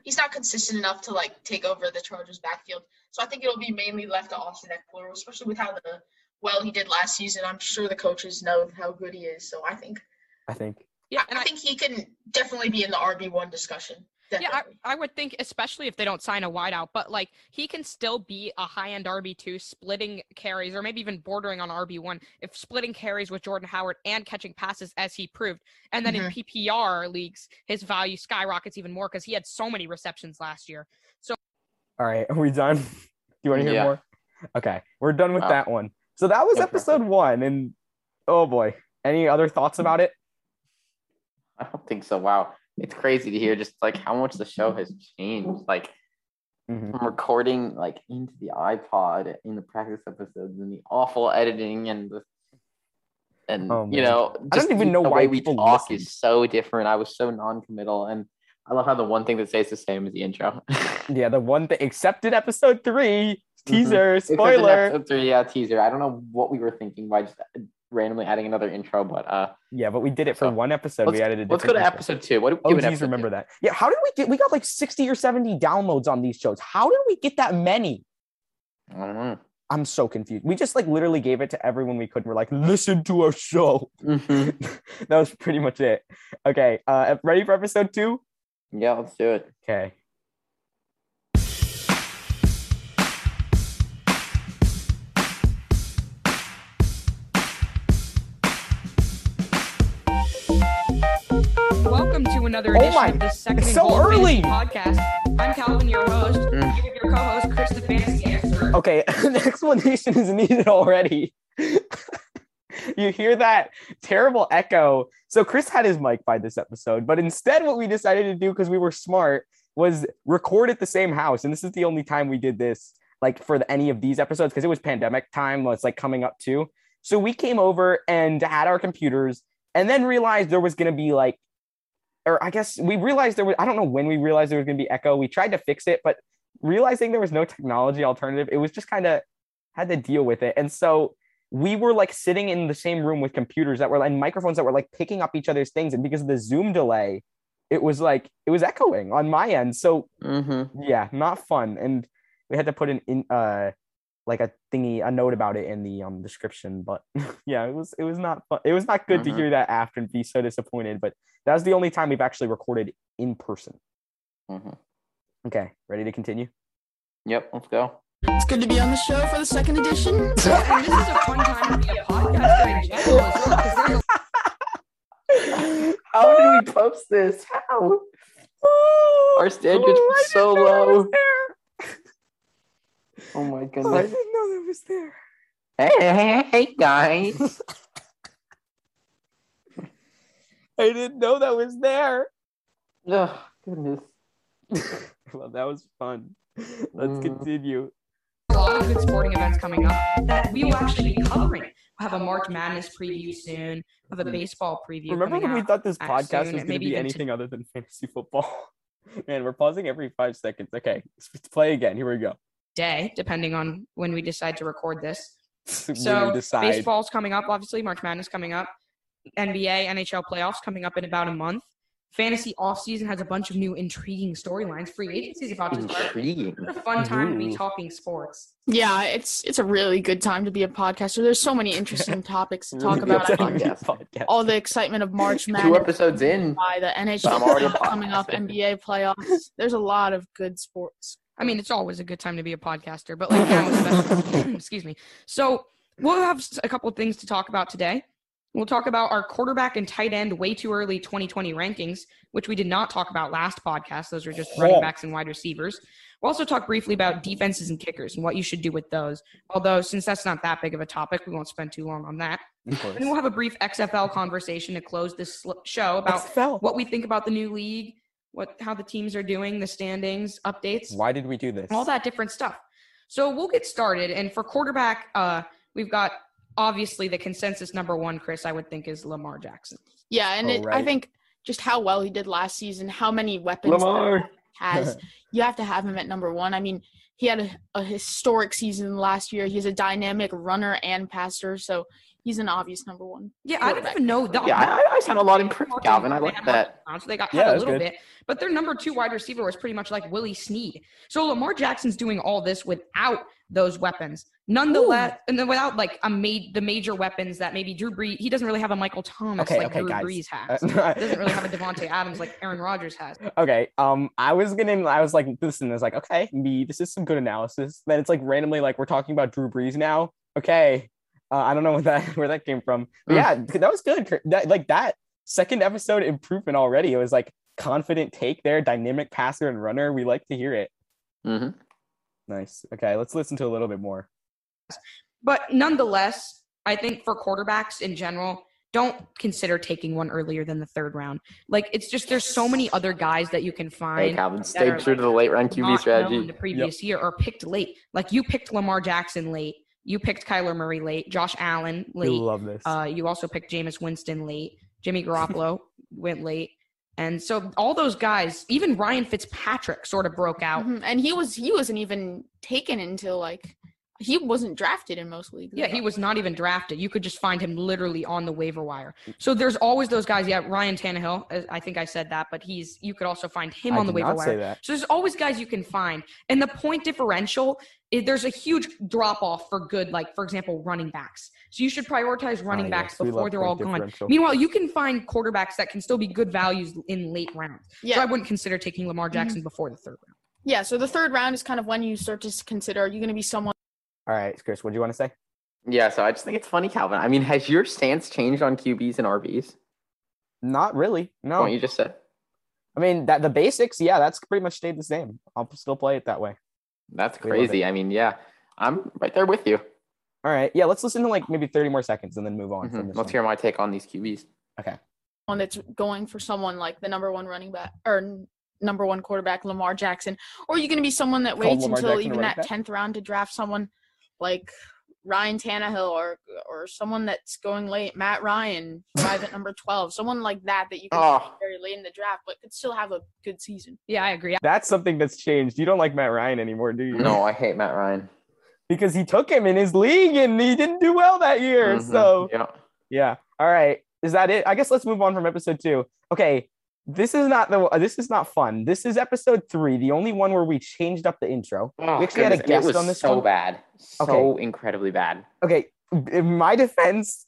he's not consistent enough to take over the Chargers' backfield. So I think it'll be mainly left to Austin Eckler, especially with how well he did last season. I'm sure the coaches know how good he is. So I think. Yeah, and I think he can definitely be in the RB1 discussion. Definitely. Yeah, I would think, especially if they don't sign a wideout, but he can still be a high-end RB2 splitting carries, or maybe even bordering on RB1 if splitting carries with Jordan Howard and catching passes, as he proved. And then in PPR leagues, his value skyrockets even more because he had so many receptions last year. So, all right, are we done? Do you want to hear more? Okay, we're done with that one. So that was episode 1, and oh boy, any other thoughts about it? I don't think so. Wow. It's crazy to hear just how much the show has changed, from recording into the iPod in the practice episodes and the awful editing and you know, just I don't even know why we talk is so different. I was so non-committal, and I love how the one thing that stays the same is the intro. Yeah, the one thing, except in episode 3, teaser, spoiler. Episode 3, yeah, teaser. I don't know what we were thinking by just randomly adding another intro, but but we did it for one episode. We added it. Let's go to episode 2. What do we do? Remember that? Yeah, how did we got 60 or 70 downloads on these shows? How did we get that many? I don't know. I'm so confused. We just like literally gave it to everyone we could. We're like, listen to our show. Mm-hmm. That was pretty much it. Okay. Ready for episode 2? Yeah, let's do it. Okay. Welcome to another edition of the Second and Goal Fantasy Podcast. I'm Calvin, your host. Here with your co-host, Chris, the fantasy expert. Okay, an explanation is needed already. You hear that terrible echo. So Chris had his mic by this episode, but instead what we decided to do, because we were smart, was record at the same house. And this is the only time we did this, like for any of these episodes, because it was pandemic time. It's like coming up too. So we came over and had our computers and then realized there was going to be like, or I guess we realized there was, I don't know when we realized there was going to be echo. We tried to fix it, but realizing there was no technology alternative, it was just kind of had to deal with it. And so we were like sitting in the same room with computers that were and microphones that were like picking up each other's things. And because of the Zoom delay, it was like, it was echoing on my end. So yeah, not fun. And we had to put a note about it in the description, but yeah, it was not fun. It was not good to hear that after and be so disappointed, but that was the only time we've actually recorded in person. Okay, ready to continue? Yep, let's go. It's good to be on the show for the second edition. This is a fun time to be a podcaster in general as well, 'cause there's how did we post this? How? Our standards were so low. Oh my goodness. I didn't know that was there. Hey guys. I didn't know that was there. Oh, goodness. Well, that was fun. Let's continue. A lot of good sporting events coming up that we will actually be covering. We'll have a March Madness preview soon. We'll have a baseball preview. Remember when we thought this podcast was going to be anything other than fantasy football? Man, we're pausing every 5 seconds. Okay, let's play again. Here we go. Day, depending on when we decide to record this. So baseball's coming up, obviously. March Madness coming up. NBA, NHL playoffs coming up in about a month. Fantasy offseason has a bunch of new intriguing storylines. Free agency is about to start. What a fun time to be talking sports. Yeah, it's a really good time to be a podcaster. There's so many interesting topics to talk about. All the excitement of March Madness. 2 episodes in. By the NHL coming up, NBA playoffs. There's a lot of good sports. I mean, it's always a good time to be a podcaster, but like now is the best. Excuse me. So we'll have a couple of things to talk about today. We'll talk about our quarterback and tight end way too early 2020 rankings, which we did not talk about last podcast. Those are just running backs and wide receivers. We'll also talk briefly about defenses and kickers and what you should do with those. Although since that's not that big of a topic, we won't spend too long on that. Of course. And we'll have a brief XFL conversation to close this show about what we think about the new league, how the teams are doing, the standings, updates. Why did we do this? All that different stuff. So we'll get started. And for quarterback, we've got obviously the consensus number one, Chris, I would think is Lamar Jackson. Yeah, and I think just how well he did last season, how many weapons Lamar has. You have to have him at number one. I mean, he had a historic season last year. He's a dynamic runner and passer, so he's an obvious number one. Yeah, I didn't even know that. Yeah, I sound a lot improved, Calvin. I like that. They got a little bit. But their number 2 wide receiver was pretty much like Willie Snead. So Lamar Jackson's doing all this without those weapons. Nonetheless, and then without like the major weapons that maybe Drew Brees, he doesn't really have a Michael Thomas Drew Brees has. He doesn't really have a Devontae Adams like Aaron Rodgers has. Okay, this is some good analysis. Then it's like randomly like we're talking about Drew Brees now. Okay. I don't know where that came from. But yeah, that was good. That second episode improvement already. It was like confident take there, dynamic passer and runner. We like to hear it. Mm-hmm. Nice. Okay, let's listen to a little bit more. But nonetheless, I think for quarterbacks in general, don't consider taking one earlier than the 3rd round. Like, it's just there's so many other guys that you can find. Hey, Calvin, stay true to the late round QB strategy. The previous year or picked late. Like, you picked Lamar Jackson late. You picked Kyler Murray late, Josh Allen late. You love this. You also picked Jameis Winston late. Jimmy Garoppolo went late. And so all those guys, even Ryan Fitzpatrick sort of broke out. Mm-hmm. And he wasn't even taken until like He wasn't drafted in most leagues. Yeah, he was not even drafted. You could just find him literally on the waiver wire. So there's always those guys. Yeah, Ryan Tannehill, I think I said that, but you could also find him on the waiver wire. So there's always guys you can find. And the point differential, there's a huge drop-off for good, like, for example, running backs. So you should prioritize running backs before they're all gone. Meanwhile, you can find quarterbacks that can still be good values in late rounds. Yeah. So I wouldn't consider taking Lamar Jackson before the third round. Yeah, so the third round is kind of when you start to consider, are you going to be someone? All right, Chris, what do you want to say? Yeah, so I just think it's funny, Calvin. I mean, has your stance changed on QBs and RBs? Not really, no. What you just said. I mean, that the basics, yeah, that's pretty much stayed the same. I'll still play it that way. That's crazy. I mean, yeah, I'm right there with you. All right, yeah, let's listen to like maybe 30 more seconds and then move on. From this let's hear my take on these QBs. Okay. One that's going for someone like the number one running back or number one quarterback, Lamar Jackson. Or are you going to be someone that waits until even that 10th round to draft someone like Ryan Tannehill or someone that's going late, Matt Ryan, private number 12, someone like that you can very late in the draft, but could still have a good season. Yeah, I agree. That's something that's changed. You don't like Matt Ryan anymore, do you? No, I hate Matt Ryan. Because he took him in his league and he didn't do well that year. So, yeah. All right. Is that it? I guess let's move on from episode 2. Okay. This is not fun. This is episode 3, the only one where we changed up the intro. We actually had a guest on this one. Bad. So incredibly bad. Okay. In my defense,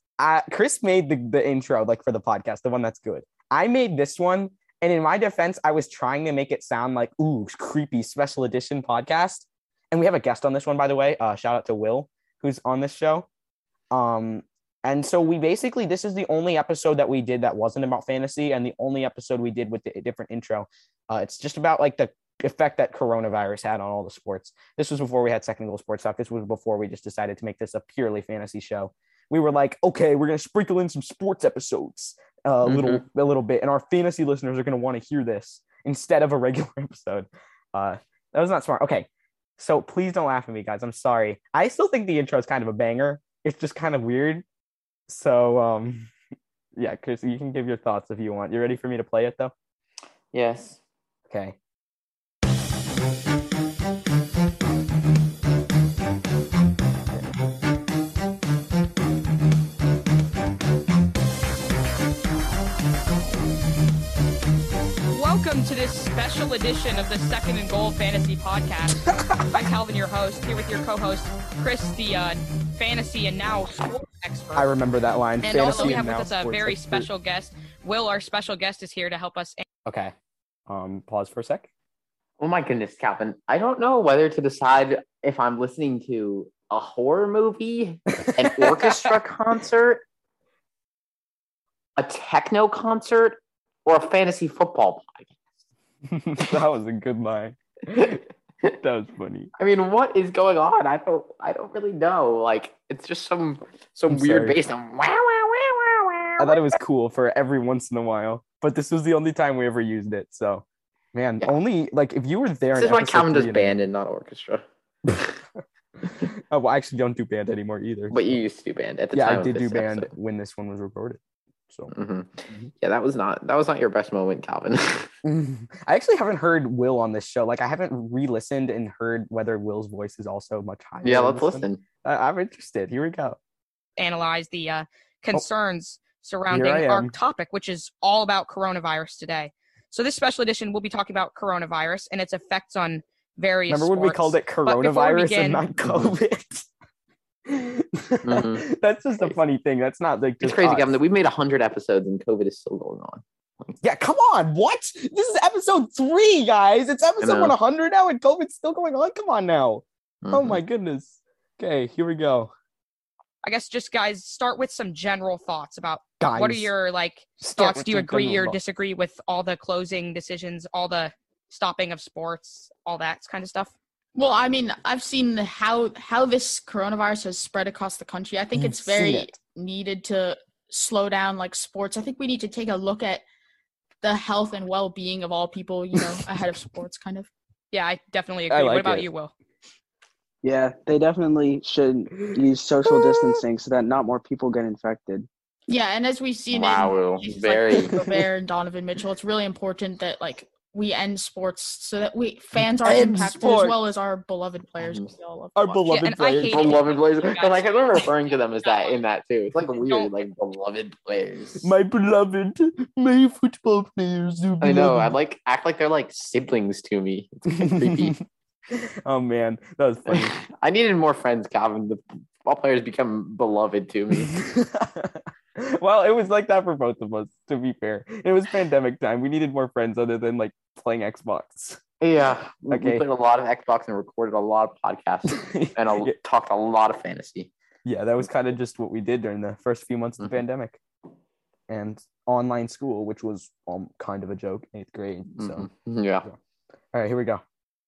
Chris made the intro like for the podcast, the one that's good. I made this one. And in my defense, I was trying to make it sound like, ooh, creepy special edition podcast. And we have a guest on this one, by the way. Shout out to Will, who's on this show. And so we basically, this is the only episode that we did that wasn't about fantasy and the only episode we did with a different intro. It's just about like the effect that coronavirus had on all the sports. This was before we had Second Goal Sports Talk. This was before we just decided to make this a purely fantasy show. We were like, okay, we're going to sprinkle in some sports episodes a little bit. And our fantasy listeners are going to want to hear this instead of a regular episode. That was not smart. Okay. So please don't laugh at me, guys. I'm sorry. I still think the intro is kind of a banger. It's just kind of weird. So, yeah, Chris, you can give your thoughts if you want. You ready for me to play it, though? Yes. Okay. Welcome to this special edition of the Second and Goal Fantasy Podcast. I'm Calvin, your host, here with your co-host, Chris, the fantasy and now sports expert. I remember that line. And also we have with us a very special guest. Will, our special guest, is here to help us. Okay. Pause for a sec. Oh my goodness, Calvin. I don't know whether to decide if I'm listening to a horror movie, an orchestra concert, a techno concert, or a fantasy football podcast. That was a good line. That was funny. I mean, what is going on? I don't really know. Like, it's just some weird bass and wow, wow, wow, wow, wow. I thought it was cool for every once in a while, but this was the only time we ever used it. So, man, only like if you were there. This is why Calvin does band and not orchestra. I actually don't do band anymore either. But you used to do band at the time. Yeah, I did do band when this one was recorded. So yeah, that was not your best moment, Calvin. I actually haven't heard Will on this show. Like I haven't re-listened and heard whether Will's voice is also much higher. Yeah, let's listen. I'm interested. Here we go. Analyze the concerns surrounding our topic, which is all about coronavirus today. So this special edition, we'll be talking about coronavirus and its effects on various sports. Remember when we called it coronavirus and not COVID? That's just a funny thing. That's not like it's crazy, Gavin, that we've made 100 episodes and COVID is still going on. Yeah, come on. What? This is episode 3, guys. It's episode 100 now and COVID's still going on. Come on now. Oh my goodness. Okay, here we go. I guess just guys start with some general thoughts about what are your like thoughts? Do you agree or disagree with all the closing decisions, all the stopping of sports, all that kind of stuff? Well, I mean, I've seen how this coronavirus has spread across the country. I think it's very needed to slow down like sports. I think we need to take a look at the health and well-being of all people, you know, ahead of sports kind of. Yeah, I definitely agree. What about you, Will? Yeah, they definitely should use social distancing so that not more people get infected. Yeah, and as we've seen in Will, very like Gobert and Donovan Mitchell, it's really important that like we end sports so that we fans are impacted as well as our beloved players. Beloved players. And like I'm referring to them as that in that too. It's like weird, like beloved players. My football players. I know. I like act like they're like siblings to me. It's kind of creepy. Oh man, that was funny. I needed more friends, Calvin. The ball players become beloved to me. Well, it was like that for both of us, to be fair. It was pandemic time. We needed more friends other than like playing Xbox. Yeah. Okay. We played a lot of Xbox and recorded a lot of podcasts and talked a lot of fantasy. Yeah, that was kind of just what we did during the first few months of the pandemic. And online school, which was kind of a joke, 8th grade. So yeah. All right, here we go.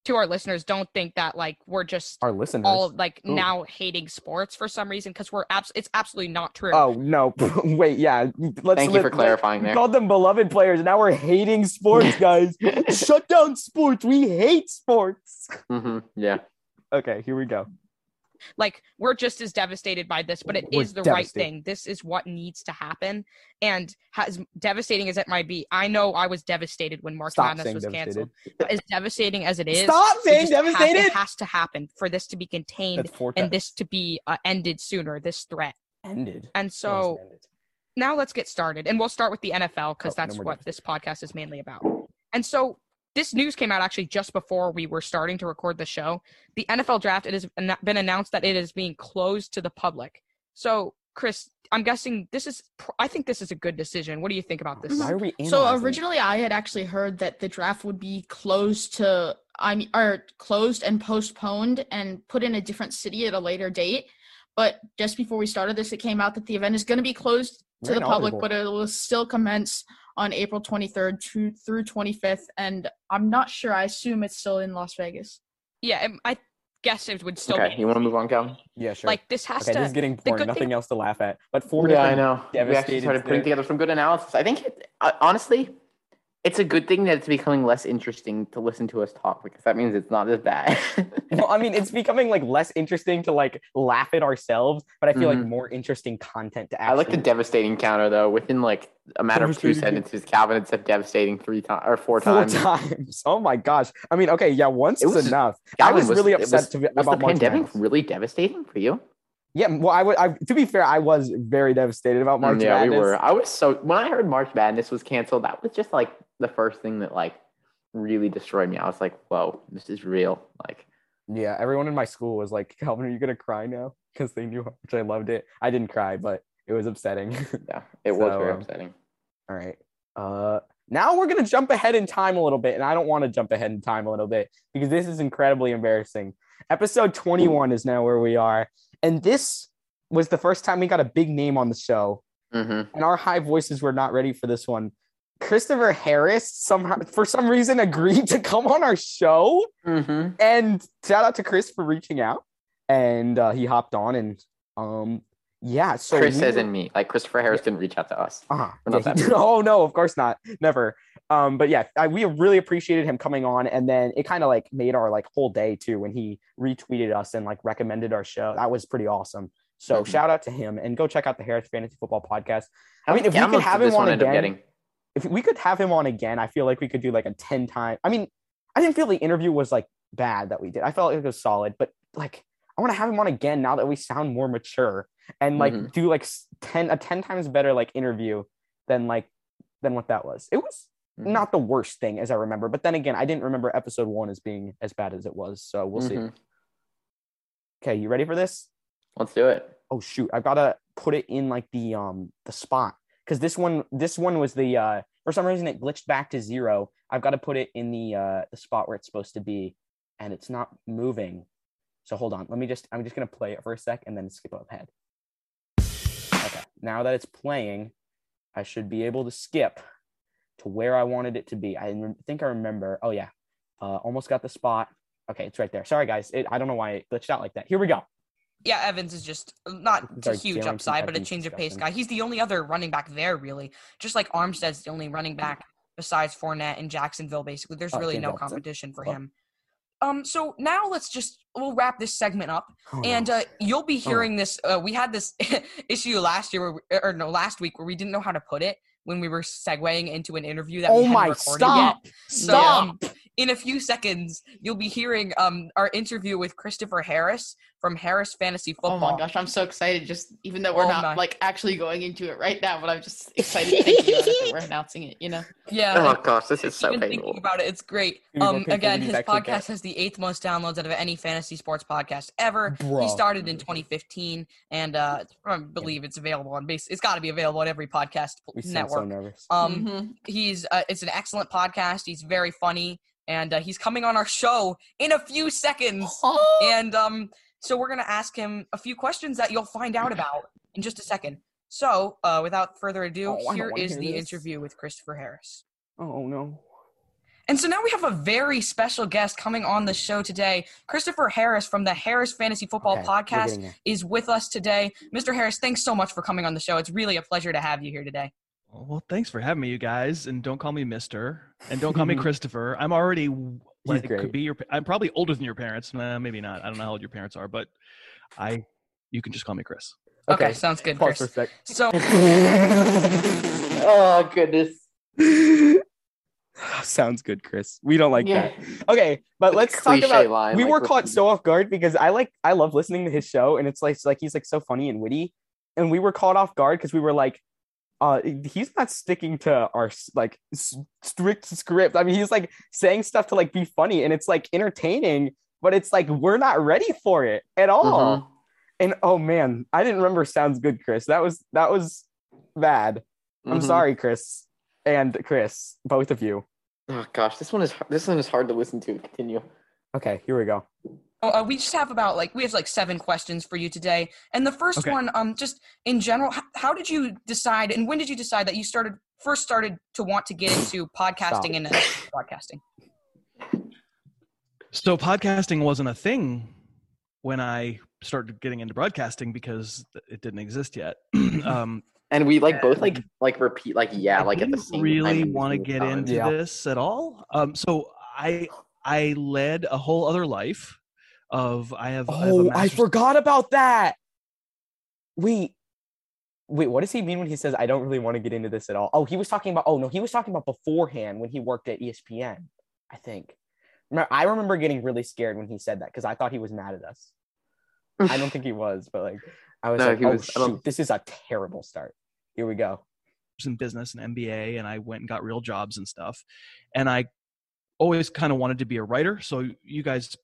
To our listeners, don't think that like we're just our listeners all like now hating sports for some reason because we're it's absolutely not true. Oh no, wait, yeah. Thank you for clarifying there. Called them beloved players, and now we're hating sports, guys. Shut down sports. We hate sports. Yeah. Okay, here we go. Like we're just as devastated by this, but it is the right thing. This is what needs to happen. And as devastating as it might be, I know I was devastated when March Madness was canceled. As devastating as it is, stop saying devastated. It has to happen for this to be contained and this to be ended sooner. This threat ended. And so now let's get started, and we'll start with the NFL because that's what this podcast is mainly about. And so. This news came out actually just before we were starting to record the show. The NFL draft, it has been announced that it is being closed to the public. So, Chris, I'm guessing I think this is a good decision. What do you think about this? Why are we analyzing? So originally I had actually heard that the draft would be closed and postponed and put in a different city at a later date. But just before we started this, it came out that the event is going to be closed to the public, but it will still commence on April 23rd through 25th, and I'm not sure. I assume it's still in Las Vegas. Yeah, I guess it would still be. You want to move on, Calvin? Yeah, sure. Like, this has to... Okay, this is getting boring. Nothing else to laugh at. But I know. We actually started putting together some good analysis. I think, honestly, it's a good thing that it's becoming less interesting to listen to us talk, because that means it's not as bad. No, I mean, it's becoming, like, less interesting to, like, laugh at ourselves, but I feel like more interesting content to actually... I like the devastating counter, though. Within, like, a matter of two sentences, Calvin had said devastating four times. 4 times. Oh, my gosh. I mean, okay, yeah, once is enough. Calvin, I was really upset about the pandemic. Really devastating for you? Yeah, well, to be fair, I was very devastated about March Madness. Yeah, we were. I was when I heard March Madness was canceled, that was just, like, the first thing that, like, really destroyed me. I was like, whoa, this is real. Like, yeah, everyone in my school was like, Calvin, are you going to cry now? Because they knew how much I loved it. I didn't cry, but it was upsetting. Yeah, it was very upsetting. All right. Now we're going to jump ahead in time a little bit, and I don't want to jump ahead in time a little bit because this is incredibly embarrassing. Episode 21 is now where we are. And this was the first time we got a big name on the show. Mm-hmm. And our high voices were not ready for this one. Christopher Harris for some reason agreed to come on our show. Mm-hmm. And shout out to Chris for reaching out. And he hopped on and yeah. So Chris isn't me. Like Christopher Harris didn't reach out to us. Oh, no, of course not. Never. But yeah, we really appreciated him coming on, and then it kind of like made our like whole day too when he retweeted us and like recommended our show. That was pretty awesome. So shout out to him, and go check out the Harris Fantasy Football Podcast. I mean, if we could have him on again, I feel like we could do like a 10-time. I mean, I didn't feel the interview was like bad that we did. I felt like it was solid, but like I want to have him on again now that we sound more mature and like do like 10 times better like interview than what that was. It was not the worst thing as I remember, but then again, I didn't remember episode 1 as being as bad as it was. So we'll see. Okay, you ready for this? Let's do it. Oh shoot, I've got to put it in like the spot. Because this one was the for some reason it glitched back to 0. I've got to put it in the spot where it's supposed to be, and it's not moving. So hold on, I'm just gonna play it for a sec and then skip ahead. Okay, now that it's playing, I should be able to skip to where I wanted it to be. I think I remember. Oh yeah, almost got the spot. Okay, it's right there. Sorry guys, I don't know why it glitched out like that. Here we go. Yeah, Evans is just not a huge upside, but a change of pace guy. He's the only other running back there, really. Just like Armstead's the only running back besides Fournette in Jacksonville, basically. There's really no competition for him. So now we'll wrap this segment up, and you'll be hearing this. We had this issue last week where we didn't know how to put it. when we were segueing into an interview that we hadn't recorded yet. So, in a few seconds, you'll be hearing our interview with Christopher Harris from Harris Fantasy Football. Oh my gosh, I'm so excited! Just even though we're not like actually going into it right now, but I'm just excited thinking about it that we're announcing it. You know? Yeah. Oh gosh, this is so painful. Thinking about it, it's great. Again, his podcast has the 8th most downloads out of any fantasy sports podcast ever. He started in 2015, and I believe it's available on It's got to be available on every podcast network. I'm so nervous. He's it's an excellent podcast. He's very funny. And he's coming on our show in a few seconds. And so we're going to ask him a few questions that you'll find out about in just a second. So without further ado, here is the interview with Christopher Harris. Oh, no. And so now we have a very special guest coming on the show today. Christopher Harris from the Harris Fantasy Football Podcast is with us today. Mr. Harris, thanks so much for coming on the show. It's really a pleasure to have you here today. Well, thanks for having me, you guys. And don't call me Mr. And don't call me Christopher. I'm already like could be your. I'm probably older than your parents. Nah, maybe not. I don't know how old your parents are, but you can just call me Chris. Okay, sounds good. Pause for a sec. So, oh goodness. Sounds good, Chris. We don't like that. Okay, but let's talk about. We were caught so off guard because I love listening to his show, and it's like he's like so funny and witty, and we were caught off guard because we were like. He's not sticking to our like strict script. I mean, he's like saying stuff to like be funny and it's like entertaining, but it's like we're not ready for it at all. Mm-hmm. And oh man, I didn't remember. Sounds good, Chris. That was bad. Mm-hmm. I'm sorry, Chris and Chris, both of you. Oh gosh, this one is hard to listen to. Continue. Okay, here we go. We just have like 7 questions for you today. And the first one, just in general, how did you decide and when did you decide that you started to want to get into podcasting and broadcasting? So podcasting wasn't a thing when I started getting into broadcasting because it didn't exist yet. And we both like repeat at the same time. Really want to get into this at all? So I led a whole other life. I forgot about that. Wait, what does he mean when he says I don't really want to get into this at all? Oh, he was talking about beforehand when he worked at ESPN, I think. I remember getting really scared when he said that because I thought he was mad at us. I don't think he was, but this is a terrible start. Here we go. I was in business and MBA, and I went and got real jobs and stuff. And I always kind of wanted to be a writer, so you guys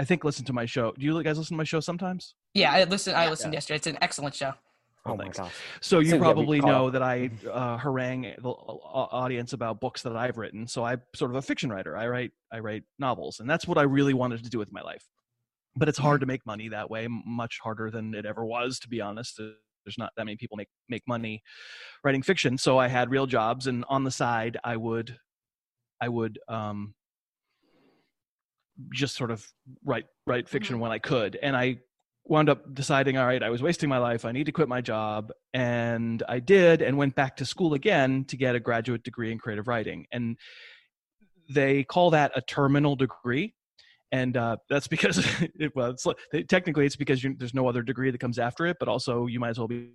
I think listen to my show. Do you guys listen to my show sometimes? Yeah, I listened yesterday. It's an excellent show. Oh, thanks. My gosh. So you probably know that I harangue the audience about books that I've written. So I'm sort of a fiction writer. I write novels, and that's what I really wanted to do with my life. But it's hard to make money that way, much harder than it ever was, to be honest. There's not that many people make money writing fiction. So I had real jobs, and on the side I would just sort of write fiction when I could. And I wound up deciding, all right, I was wasting my life. I need to quit my job. And I did, and went back to school again to get a graduate degree in creative writing. And they call that a terminal degree. And that's because it's because there's no other degree that comes after it, but also you might as well be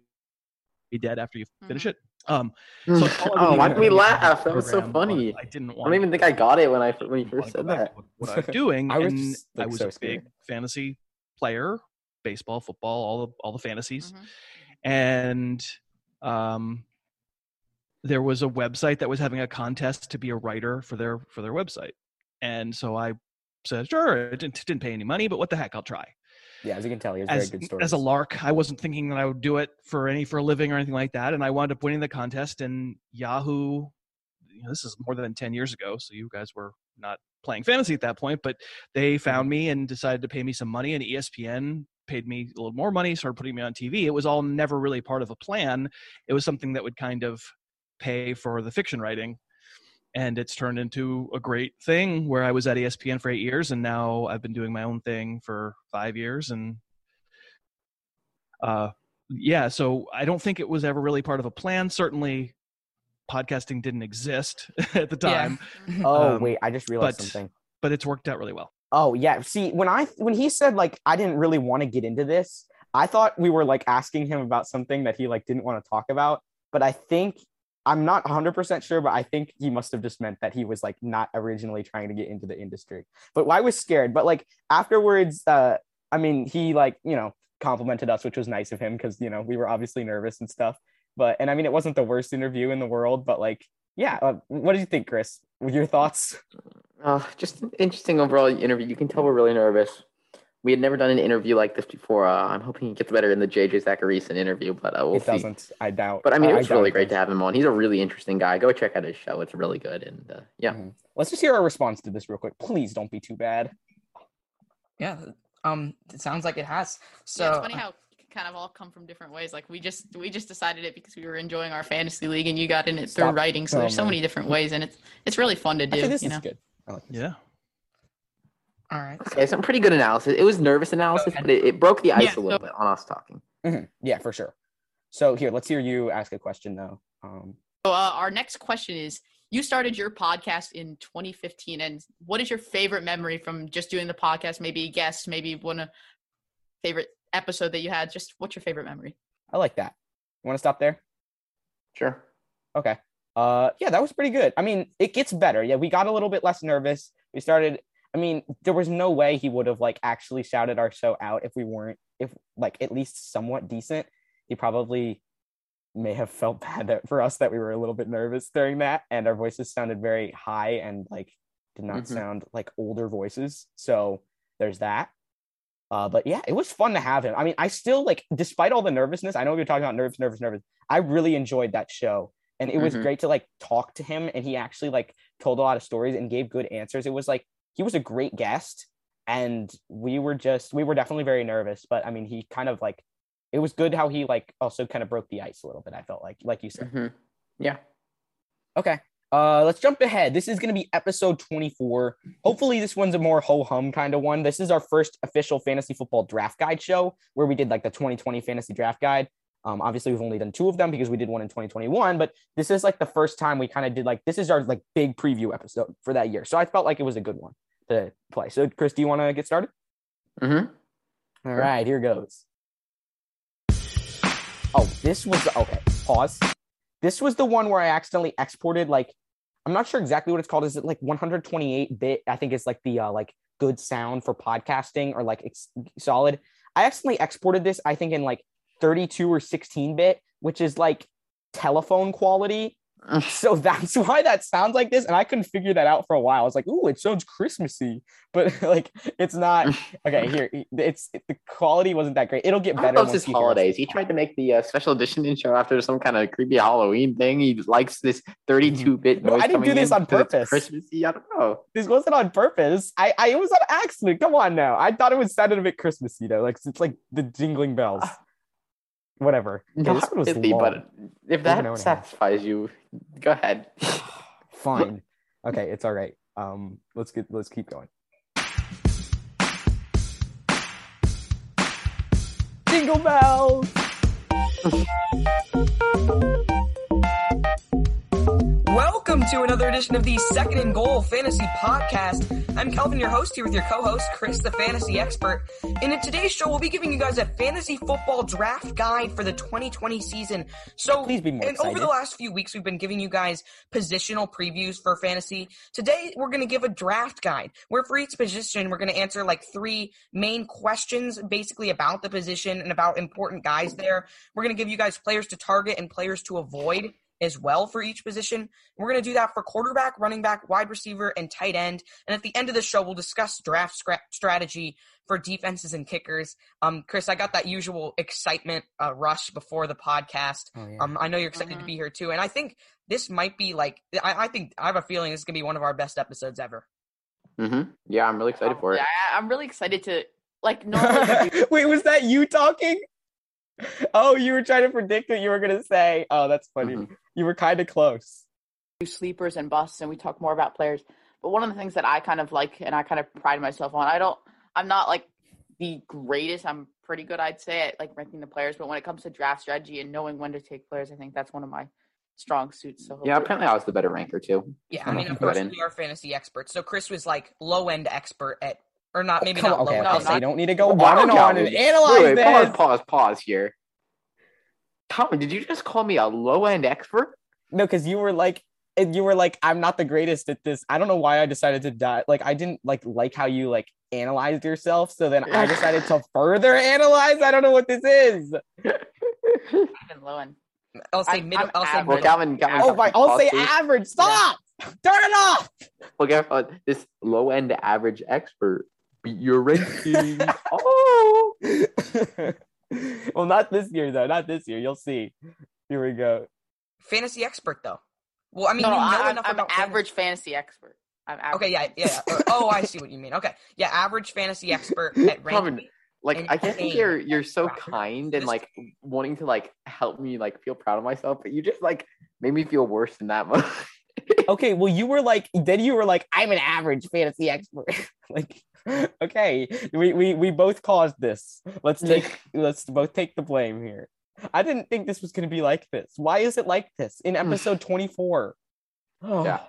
dead after you finish it. So why did we laugh? That was so funny. I don't even think I got it when you first said that. What I was doing, I was a big fantasy player, baseball, football, all the fantasies, and there was a website that was having a contest to be a writer for their website, and so I said, sure, it didn't pay any money, but what the heck, I'll try. Yeah, as you can tell, he has very good stories. As a lark, I wasn't thinking that I would do it for a living or anything like that, and I wound up winning the contest. And Yahoo, this is more than 10 years ago, so you guys were not playing fantasy at that point, but they found me and decided to pay me some money, and ESPN paid me a little more money, started putting me on TV. It was all never really part of a plan. It was something that would kind of pay for the fiction writing. And it's turned into a great thing where I was at ESPN for 8 years, and now I've been doing my own thing for 5 years. And so I don't think it was ever really part of a plan. Certainly podcasting didn't exist at the time. Yeah. Wait, I just realized something. But it's worked out really well. Oh, yeah. See, when he said, I didn't really want to get into this, I thought we were, asking him about something that he, didn't want to talk about. But I think I'm not 100% sure, but I think he must have just meant that he was like not originally trying to get into the industry. But I was scared. But like afterwards, I mean, he like, you know, complimented us, which was nice of him because, you know, we were obviously nervous and stuff. But, and I mean, it wasn't the worst interview in the world, but like, yeah. What did you think, Chris? Your thoughts? Just an interesting overall interview. You can tell we're really nervous. We had never done an interview like this before. I'm hoping he gets better in the J.J. Zacharyson interview, but we'll see. It doesn't, I doubt. But, I mean, it was really great to have him on. He's a really interesting guy. Go check out his show. It's really good. And, yeah. Mm-hmm. Let's just hear our response to this real quick. Please don't be too bad. Yeah. It sounds like it has. So yeah, it's funny how it kind of all come from different ways. Like, we just decided it because we were enjoying our fantasy league, and you got in it through writing. So there's so many different ways, and it's really fun to do. Actually, this is good. I like this. Yeah. All right. Okay, some pretty good analysis. It was nervous analysis, but it broke the ice a little bit on us talking. Mm-hmm. Yeah, for sure. So here, let's hear you ask a question, though. Our next question is, you started your podcast in 2015, and what is your favorite memory from just doing the podcast? Maybe a guest, maybe one favorite episode that you had. Just what's your favorite memory? I like that. You want to stop there? Sure. Okay. Yeah, that was pretty good. I mean, it gets better. Yeah, we got a little bit less nervous. We started... I mean, there was no way he would have like actually shouted our show out if we weren't, if like at least somewhat decent. He probably may have felt bad for us that we were a little bit nervous during that, and our voices sounded very high and like did not sound like older voices. So there's that. But yeah, it was fun to have him. I mean, I still like, despite all the nervousness, I know we were talking about nervous. I really enjoyed that show. And it was great to like talk to him. And he actually like told a lot of stories and gave good answers. It was like, he was a great guest, and we were definitely very nervous, but I mean, he kind of like, it was good how he like also kind of broke the ice a little bit. I felt like you said. Mm-hmm. Yeah. Okay. Let's jump ahead. This is going to be episode 24. Hopefully this one's a more ho-hum kind of one. This is our first official fantasy football draft guide show where we did like the 2020 fantasy draft guide. Obviously we've only done two of them because we did one in 2021, but this is like the first time we kind of did like, this is our like big preview episode for that year. So I felt like it was a good one to play. So Chris, do you want to get started? All right, here goes. This was the one where I accidentally exported, like, I'm not sure exactly what it's called. Is it like 128-bit? I think it's like the like good sound for podcasting, or like it's solid. I accidentally exported this, I think, in like 32 or 16-bit, which is like telephone quality. So that's why that sounds like this, and I couldn't figure that out for a while. I was like, "Ooh, it sounds Christmassy," but like it's not. Okay, here the quality wasn't that great. It'll get better. Loves his holidays. He tried to make the special edition intro after some kind of creepy Halloween thing. He likes this 32-bit noise. I didn't do this on purpose. Christmassy. I don't know. This wasn't on purpose. I it was on accident. Come on now. I thought it was sounded a bit Christmassy though. Like it's like the jingling bells. Whatever. Not really, but if that satisfies you, go ahead. Fine. Okay, it's all right. Let's keep going. Jingle bells. Welcome to another edition of the Second and Goal Fantasy Podcast. I'm Calvin, your host, here with your co-host, Chris, the fantasy expert. And in today's show, we'll be giving you guys a fantasy football draft guide for the 2020 season. So, please be more excited. Over the last few weeks, we've been giving you guys positional previews for fantasy. Today, we're going to give a draft guide, where for each position, we're going to answer like three main questions, basically about the position and about important guys there. We're going to give you guys players to target and players to avoid as well for each position. We're going to do that for quarterback, running back, wide receiver, and tight end. And at the end of the show, we'll discuss draft strategy for defenses and kickers. Chris, I got that usual excitement rush before the podcast. Oh, yeah. I know you're excited to be here too. And I think this might be like, I think I have a feeling this is going to be one of our best episodes ever. Mm-hmm. Yeah, I'm really excited for it. Yeah, I'm really excited to like. Wait, was that you talking? Oh, you were trying to predict what you were going to say. Oh, that's funny. Mm-hmm. You were kind of close. Sleepers and busts, and we talk more about players. But one of the things that I kind of like, and I kind of pride myself on, I'm not like the greatest. I'm pretty good, I'd say, at like ranking the players. But when it comes to draft strategy and knowing when to take players, I think that's one of my strong suits. So yeah, apparently I was the better ranker too. Yeah, I mean, of course, we are fantasy experts. So Chris was like low end expert at. Or not, maybe not. Okay, you don't need to go on and analyze this. Pause here. Tom, did you just call me a low-end expert? No, because you were like, I'm not the greatest at this. I don't know why I decided to die. Like, I didn't like how you like analyzed yourself. So then I decided to further analyze. I don't know what this is. I've been low in. I'll say middle. I'll say average. Stop. Yeah. Turn it off. Well, Gareth, this low end average expert beat your ranking. Oh. Well, not this year though. Not this year. You'll see. Here we go. Fantasy expert though. Well, I mean, I'm an average fantasy expert. I'm average. Okay, yeah. Oh, I see what you mean. Okay, yeah, average fantasy expert at ranking. Like, I can't think you're so kind and, like, wanting to, like, help me, like, feel proud of myself, but you just, like, made me feel worse than that much. Okay, well, you were like, I'm an average fantasy expert. Like, okay, we both caused this. Let's both take the blame here. I didn't think this was going to be like this. Why is it like this in episode 24? Oh. Yeah.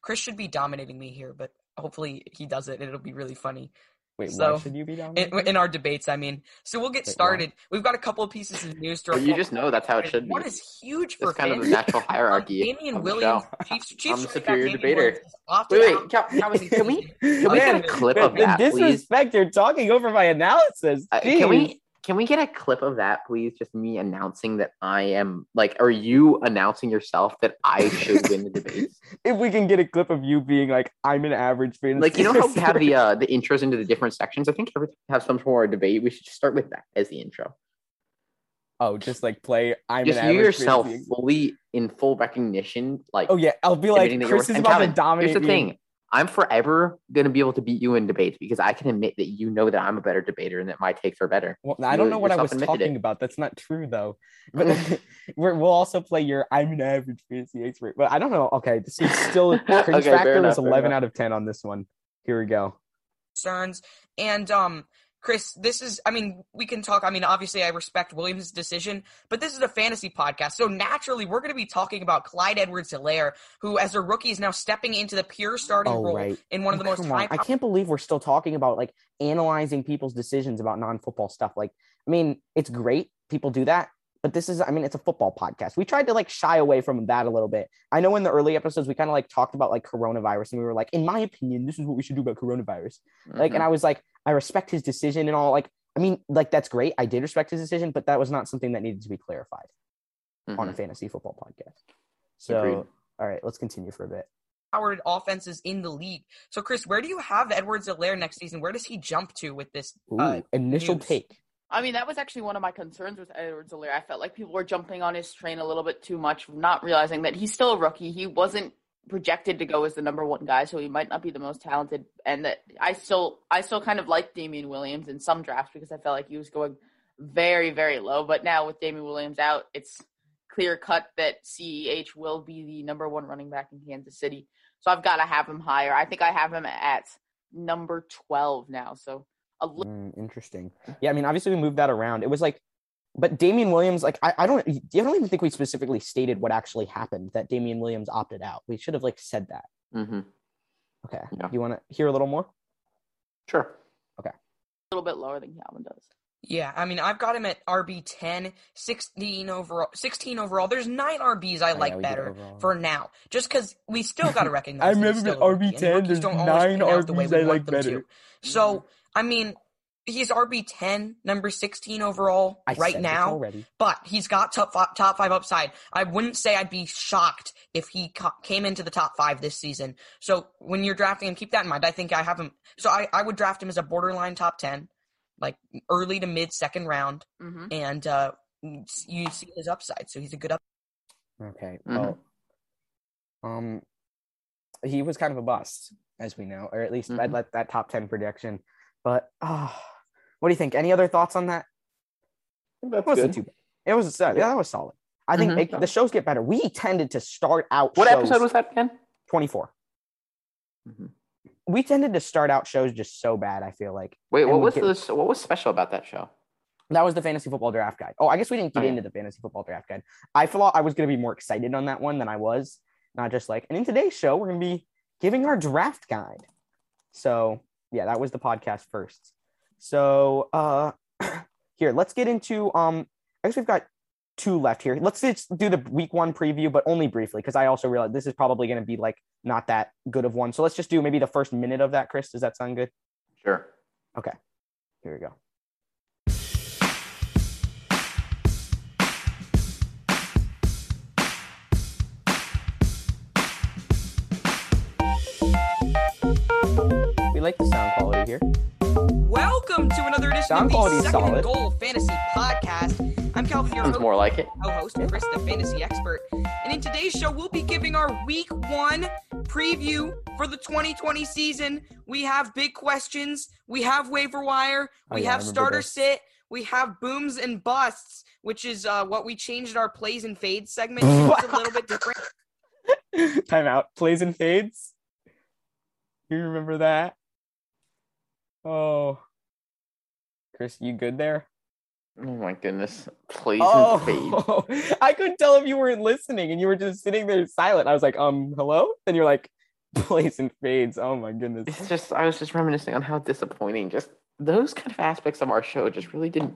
Chris should be dominating me here, but hopefully he does it. It'll be really funny. Wait, so, why should you be dominating? In our debates, I mean. So we'll get started. Wow. We've got a couple of pieces of news to report. You just know that's how it should be. One is huge for kind of a natural hierarchy. Damien Williams, Chiefs. I'm the superior debater. Wait, can we get a clip of that, please? The disrespect you're talking over my analysis. Can we get a clip of that, please? Just me announcing that I am, like, are you announcing yourself that I should win the debate? If we can get a clip of you being like, I'm an average fan. Like, you know how we have the intros into the different sections? I think every time we have some sort of debate, we should just start with that as the intro. Oh, just like play I'm just an average fan. Just you yourself fully in full recognition. Like, oh yeah, I'll be like, Chris is about to dominate me. Here's the thing. I'm forever going to be able to beat you in debates because I can admit that you know that I'm a better debater and that my takes are better. Well, I don't know what I was talking about. That's not true, though. But we'll also play your I'm an average fantasy expert. But I don't know. Okay, this is still cringe factor is 11 out of 10 on this one. Here we go. Concerns. And Chris, this is – I mean, we can talk – I mean, obviously I respect Williams' decision, but this is a fantasy podcast. So naturally, we're going to be talking about Clyde Edwards-Helaire, who as a rookie is now stepping into the pure starting role in one of the most high – I can't believe we're still talking about, like, analyzing people's decisions about non-football stuff. Like, I mean, it's great. People do that. But this is – I mean, it's a football podcast. We tried to, like, shy away from that a little bit. I know in the early episodes we kind of, like, talked about, like, coronavirus, and we were like, in my opinion, this is what we should do about coronavirus. Mm-hmm. Like, and I was like, I respect his decision and all. Like, I mean, like, that's great. I did respect his decision, but that was not something that needed to be clarified on a fantasy football podcast. So, agreed. All right, let's continue for a bit. Powered offenses in the league. So, Chris, where do you have Edwards-Helaire next season? Where does he jump to with this initial news? Take? I mean, that was actually one of my concerns with Edwards-Helaire. I felt like people were jumping on his train a little bit too much, not realizing that he's still a rookie. He wasn't projected to go as the number one guy, so he might not be the most talented. And that I still kind of liked Damien Williams in some drafts because I felt like he was going very, very low. But now with Damien Williams out, it's clear cut that CEH will be the number one running back in Kansas City. So I've got to have him higher. I think I have him at number 12 now, so. Interesting. Yeah, I mean, obviously we moved that around. It was like, but Damien Williams, like, I don't even think we specifically stated what actually happened, that Damien Williams opted out. We should have, like, said that. Mm-hmm. Okay. Yeah. You want to hear a little more? Sure. Okay. A little bit lower than Calvin does. Yeah, I mean, I've got him at RB 10, 16 overall. There's 9 RBs I like better for now, just because we still got to recognize. I remember at RB 10, there's 9 RBs I like better. So, I mean, he's RB 10, number 16 overall right now, but he's got top 5 upside. I wouldn't say I'd be shocked if he came into the top 5 this season. So when you're drafting him, keep that in mind. I think I have him. So I would draft him as a borderline top 10, like early to mid second round, and you see his upside. So he's a good up. Okay. Well, he was kind of a bust, as we know, or at least I'd let that top 10 projection. But what do you think? Any other thoughts on that? That's good. Too bad. It was that was solid. I think the shows get better. We tended to start out. What episode was that again? 24. Mm-hmm. We tended to start out shows just so bad. I feel like. Wait, what was special about that show? That was the fantasy football draft guide. Oh, I guess we didn't get into the fantasy football draft guide. I thought I was going to be more excited on that one than I was. Not just like. And in today's show, we're going to be giving our draft guide. So. Yeah, that was the podcast first. So here, let's get into I guess we've got two left here. Let's just do the week one preview, but only briefly, because I also realize this is probably going to be like not that good of one. So let's just do maybe the first minute of that, Chris. Does that sound good? Sure. Okay. Here we go. We like the sound quality here. Welcome to another edition of the Second and Goal Fantasy Podcast. I'm Calvin, your co-host, Chris, the fantasy expert. And in today's show, we'll be giving our week one preview for the 2020 season. We have big questions. We have waiver wire. We have starter sit. We have booms and busts, which is what we changed our plays and fades segment. It's a little bit different. Time out. Plays and fades. You remember that? Oh, Chris, you good there? Oh my goodness. Please. I couldn't tell if you weren't listening and you were just sitting there silent. I was like, hello? And you're like, plays and fades. Oh my goodness. It's just, I was just reminiscing on how disappointing just those kind of aspects of our show just really didn't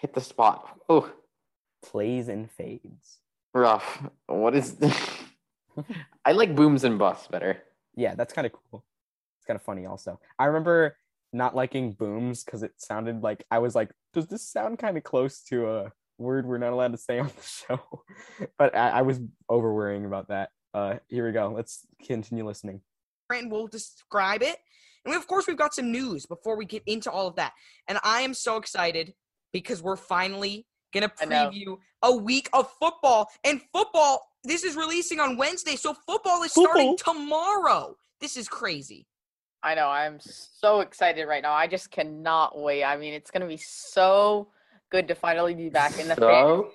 hit the spot. Oh, plays and fades. Rough. What is this? I like booms and busts better. Yeah, that's kind of cool. It's kind of funny also. I remember not liking booms because it sounded like I was like, does this sound kind of close to a word we're not allowed to say on the show? But I was over worrying about that. Here we go. Let's continue listening. And we'll describe it. And we, of course, we've got some news before we get into all of that. And I am so excited because we're finally going to preview a week of football. And football, this is releasing on Wednesday. So football is starting tomorrow. This is crazy. I know. I'm so excited right now. I just cannot wait. I mean, it's going to be so good to finally be back in the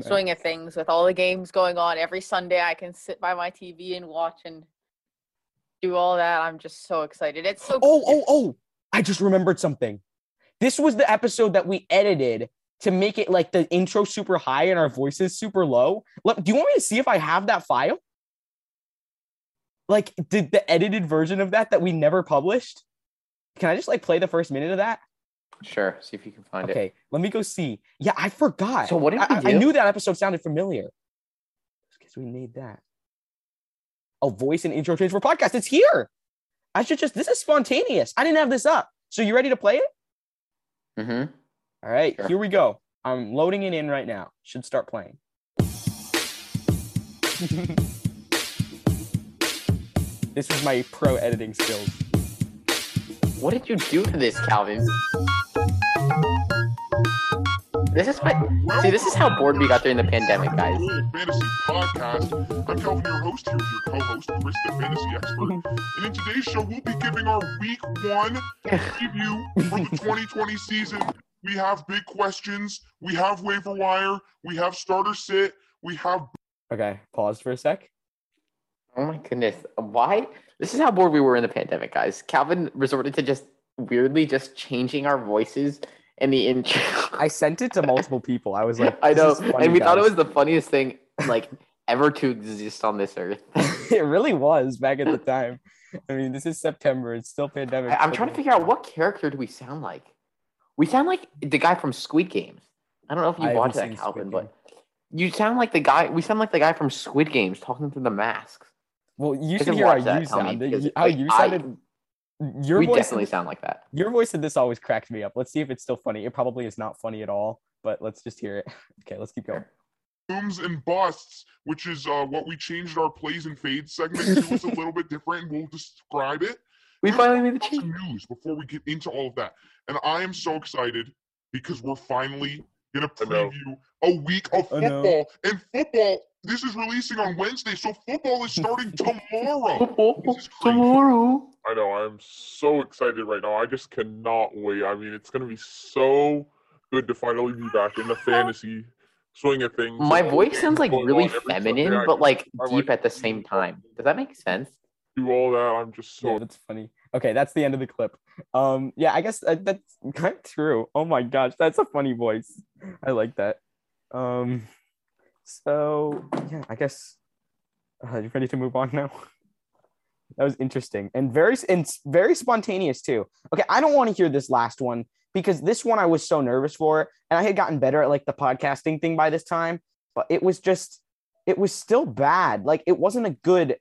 swing of things with all the games going on. Every Sunday, I can sit by my TV and watch and do all that. I'm just so excited. It's so I just remembered something. This was the episode that we edited to make it like the intro super high and our voices super low. Do you want me to see if I have that file? Like, did the edited version of that we never published? Can I just, play the first minute of that? Sure. See if you can find it. Okay. Let me go see. Yeah, I forgot. So what did we do? I knew that episode sounded familiar. Just because we made that. A voice and intro change for podcast. It's here. This is spontaneous. I didn't have this up. So you ready to play it? Mm-hmm. All right. Sure. Here we go. I'm loading it in right now. Should start playing. This is my pro editing skills. What did you do to this, Calvin? This is how bored we got during the pandemic, guys. Fantasy Podcast. I'm Calvin, your host, here with your co-host, Chris, the fantasy expert. And in today's show, we'll be giving our week one preview for the 2020 season. We have big questions. We have waiver wire. We have starter sit. We have... Okay, pause for a sec. Oh my goodness. Why? This is how bored we were in the pandemic, guys. Calvin resorted to just weirdly changing our voices and the intro. I sent it to multiple people. I was like, I know. Funny, and we thought it was the funniest thing ever to exist on this earth. It really was back at the time. I mean, this is September. It's still pandemic. I'm trying to figure out what character do we sound like? We sound like the guy from Squid Game. I don't know if you watched that, Calvin, but you sound like the guy. We sound like the guy from Squid Games talking through the masks. Well, you should hear how you sounded. How you sounded. We definitely sound like that. Your voice in this always cracked me up. Let's see if it's still funny. It probably is not funny at all, but let's just hear it. Okay, let's keep going. Booms and busts, which is what we changed our plays and fades segment to. It's a little bit different, and we'll describe it. We finally made the change. News before we get into all of that, and I am so excited because we're finally gonna preview a week of football and football. This is releasing on Wednesday, so football is starting tomorrow. Tomorrow. I know. I'm so excited right now. I just cannot wait. I mean, it's going to be so good to finally be back in the fantasy swing of things. My voice sounds really feminine, but deep at the same time. Does that make sense? Do all that. I'm just so... Yeah, that's funny. Okay, that's the end of the clip. Yeah, I guess that's kind of true. Oh my gosh, that's a funny voice. I like that. So, yeah, I guess, are you ready to move on now? That was interesting and very spontaneous too. Okay, I don't want to hear this last one because this one I was so nervous for, and I had gotten better at like the podcasting thing by this time, but it was still bad. Like it wasn't a good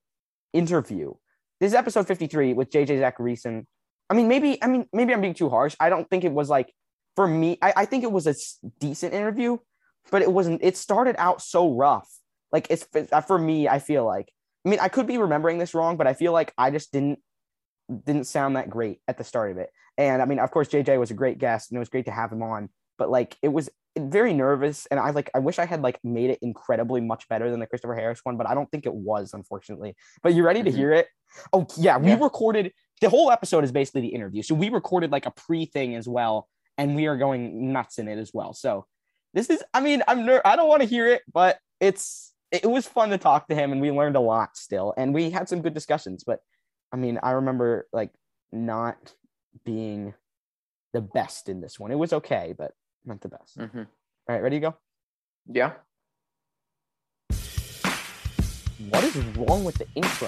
interview. This is episode 53 with JJ Zacharyson. I mean, maybe I'm being too harsh. I don't think it was like for me. I think it was a decent interview, but it wasn't. It started out so rough. Like it's for me. I feel like. I mean, I could be remembering this wrong, but I feel like I just didn't sound that great at the start of it. And I mean, of course, JJ was a great guest and it was great to have him on, but like, it was very nervous. And I wish I had like made it incredibly much better than the Christopher Harris one, but I don't think it was, unfortunately. But you ready to hear it? Oh yeah. We recorded the whole episode is basically the interview. So we recorded like a pre-thing as well. And we are going nuts in it as well. So this is, I mean, I don't want to hear it, but it was fun to talk to him and we learned a lot still. And we had some good discussions, but I mean, I remember like not being the best in this one. It was okay, but not the best. Mm-hmm. All right. Ready to go? Yeah. What is wrong with the intro?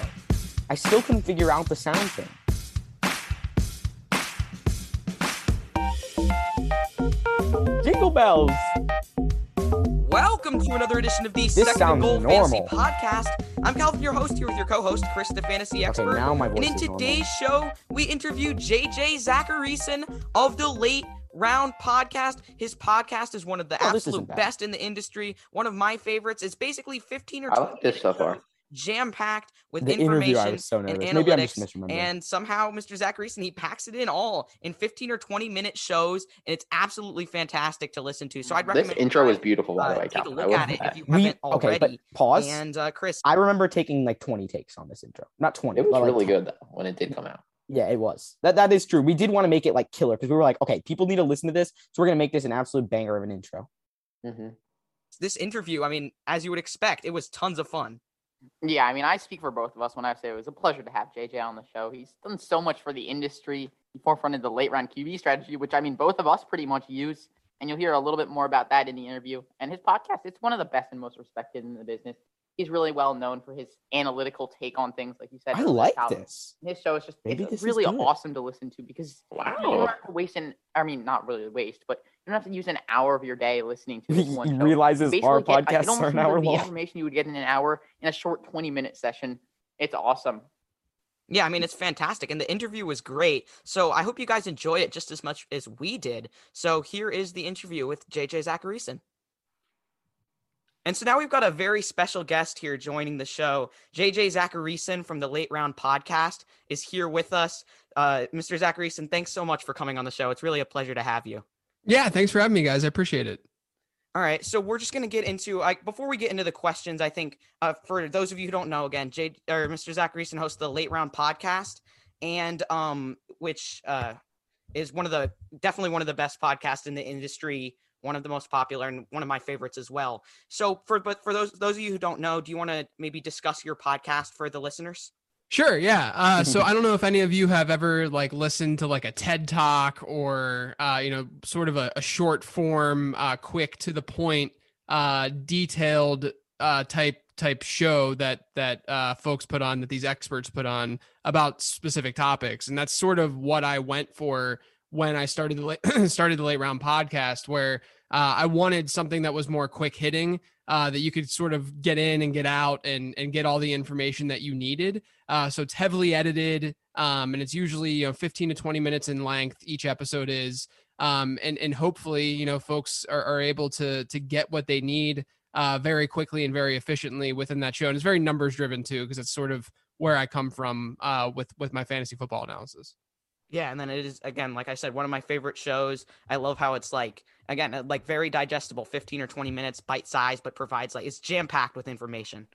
I still couldn't figure out the sound thing. Jingle bells. Welcome to another edition of the Second and Goal Fantasy Podcast. I'm Calvin, your host, here with your co-host, Chris, the fantasy expert. Okay, now my voice and in today's show, we interview JJ Zacharyson of the Late Round Podcast. His podcast is one of the absolute best in the industry, one of my favorites. It's basically 15 or 20 minutes so far, jam-packed with the information and analytics, and somehow Mr. Zacharyson, he packs it in all in 15 or 20 minute shows, and it's absolutely fantastic to listen to. So I'd recommend this intro is beautiful, by the way. Take a look at it if you haven't already. Okay, but pause. And Chris, I remember taking like 20 takes on this intro. Not 20. It was really good though when it did come out. Yeah, it was. That is true. We did want to make it like killer because we were like, okay, people need to listen to this, so we're gonna make this an absolute banger of an intro. Mm-hmm. This interview, I mean, as you would expect, it was tons of fun. Yeah, I mean, I speak for both of us when I say it was a pleasure to have JJ on the show. He's done so much for the industry. He forefronted the late-round QB strategy, which, I mean, both of us pretty much use, and you'll hear a little bit more about that in the interview. And his podcast, it's one of the best and most respected in the business. He's really well-known for his analytical take on things, like you said. I like this. His show is just really awesome to listen to because you don't have to waste you don't have to use an hour of your day listening to this one. He realizes our podcasts are an hour long. The information you would get in an hour in a short 20-minute session. It's awesome. Yeah, I mean, it's fantastic. And the interview was great. So I hope you guys enjoy it just as much as we did. So here is the interview with JJ Zacharyson. And so now we've got a very special guest here joining the show. JJ Zacharyson from the Late Round Podcast is here with us. Mr. Zacharyson, thanks so much for coming on the show. It's really a pleasure to have you. Yeah, thanks for having me, guys. I appreciate it. All right, so we're just going to get into before we get into the questions, I think for those of you who don't know, again, Mr. Zacharyson hosts the Late Round Podcast, and which is definitely one of the best podcasts in the industry, one of the most popular, and one of my favorites as well. So, but for those of you who don't know, do you want to maybe discuss your podcast for the listeners? Sure. Yeah. So I don't know if any of you have ever like listened to like a TED Talk or, sort of a short form, quick to the point, detailed, type show that folks put on, that these experts put on about specific topics. And that's sort of what I went for when I started the Late Round Podcast, where I wanted something that was more quick hitting, that you could sort of get in and get out and get all the information that you needed. So it's heavily edited, and it's usually 15 to 20 minutes in length. Each episode is, and hopefully folks are able to get what they need very quickly and very efficiently within that show. And it's very numbers driven too, because it's sort of where I come from with my fantasy football analysis. Yeah, and then it is, again, like I said, one of my favorite shows. I love how it's like, again, like very digestible, 15 or 20 minutes, bite-sized, but provides like, it's jam-packed with information.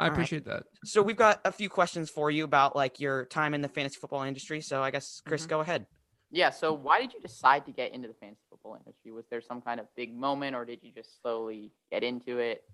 I appreciate that. So we've got a few questions for you about like your time in the fantasy football industry. So I guess, Chris, go ahead. Yeah, so why did you decide to get into the fantasy football industry? Was there some kind of big moment, or did you just slowly get into it?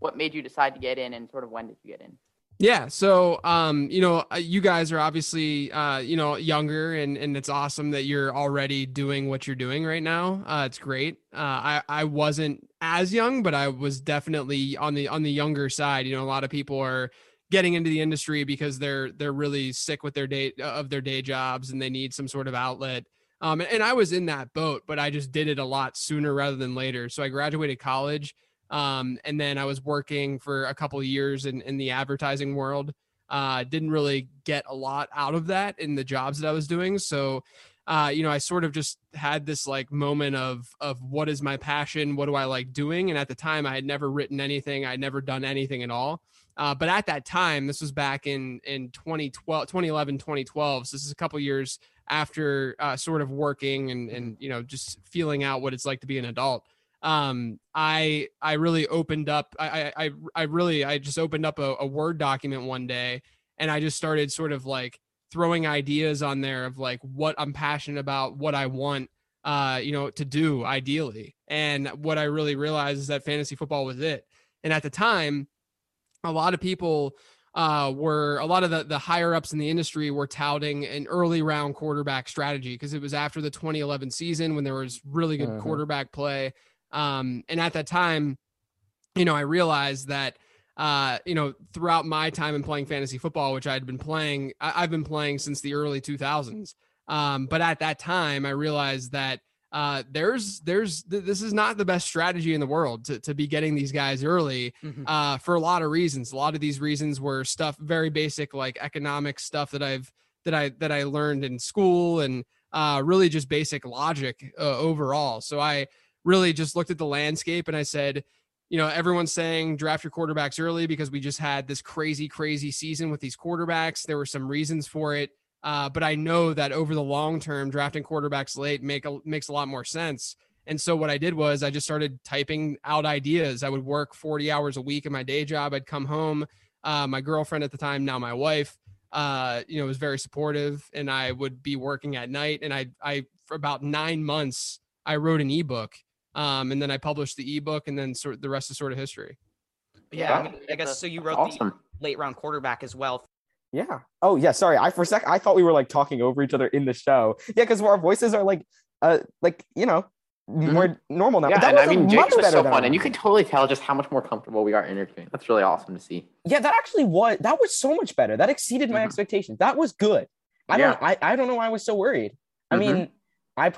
What made you decide to get in, and sort of when did you get in? Yeah. So, you guys are obviously, younger, and it's awesome that you're already doing what you're doing right now. It's great. I wasn't as young, but I was definitely on the younger side. A lot of people are getting into the industry because they're really sick with their day jobs and they need some sort of outlet. And I was in that boat, but I just did it a lot sooner rather than later. So I graduated college. And then I was working for a couple of years in the advertising world. Didn't really get a lot out of that in the jobs that I was doing. So, I sort of just had this like moment of what is my passion? What do I like doing? And at the time I had never written anything. I'd never done anything at all. But at that time, this was back in 2011, 2012. So this is a couple of years after sort of working and just feeling out what it's like to be an adult. I just opened up a Word document one day and I just started sort of like throwing ideas on there of like what I'm passionate about, what I want, to do ideally. And what I really realized is that fantasy football was it. And at the time, a lot of people the higher ups in the industry were touting an early round quarterback strategy because it was after the 2011 season when there was really good quarterback play. And at that time, I realized that, throughout my time in playing fantasy football, which I've been playing since the early 2000s. But at that time, I realized that this is not the best strategy in the world to be getting these guys early for a lot of reasons. A lot of these reasons were stuff, very basic, like economic stuff that I learned in school and really just basic logic overall. So I really just looked at the landscape and I said, everyone's saying draft your quarterbacks early because we just had this crazy, crazy season with these quarterbacks. There were some reasons for it. But I know that over the long term, drafting quarterbacks late makes a lot more sense. And so what I did was I just started typing out ideas. I would work 40 hours a week in my day job. I'd come home. My girlfriend at the time, now my wife, was very supportive, and I would be working at night. And I for about 9 months, I wrote an ebook, and then I published the ebook, and then the rest is sort of history. Yeah, I guess so. You wrote the late round quarterback as well. Yeah. Oh, yeah. Sorry. I thought we were like talking over each other in the show. Yeah, because our voices are more normal now. Yeah, that was Jake's was so fun, and you can totally tell just how much more comfortable we are interviewing. That's really awesome to see. Yeah, that was so much better. That exceeded my expectations. That was good. I don't know why I was so worried. I mean, I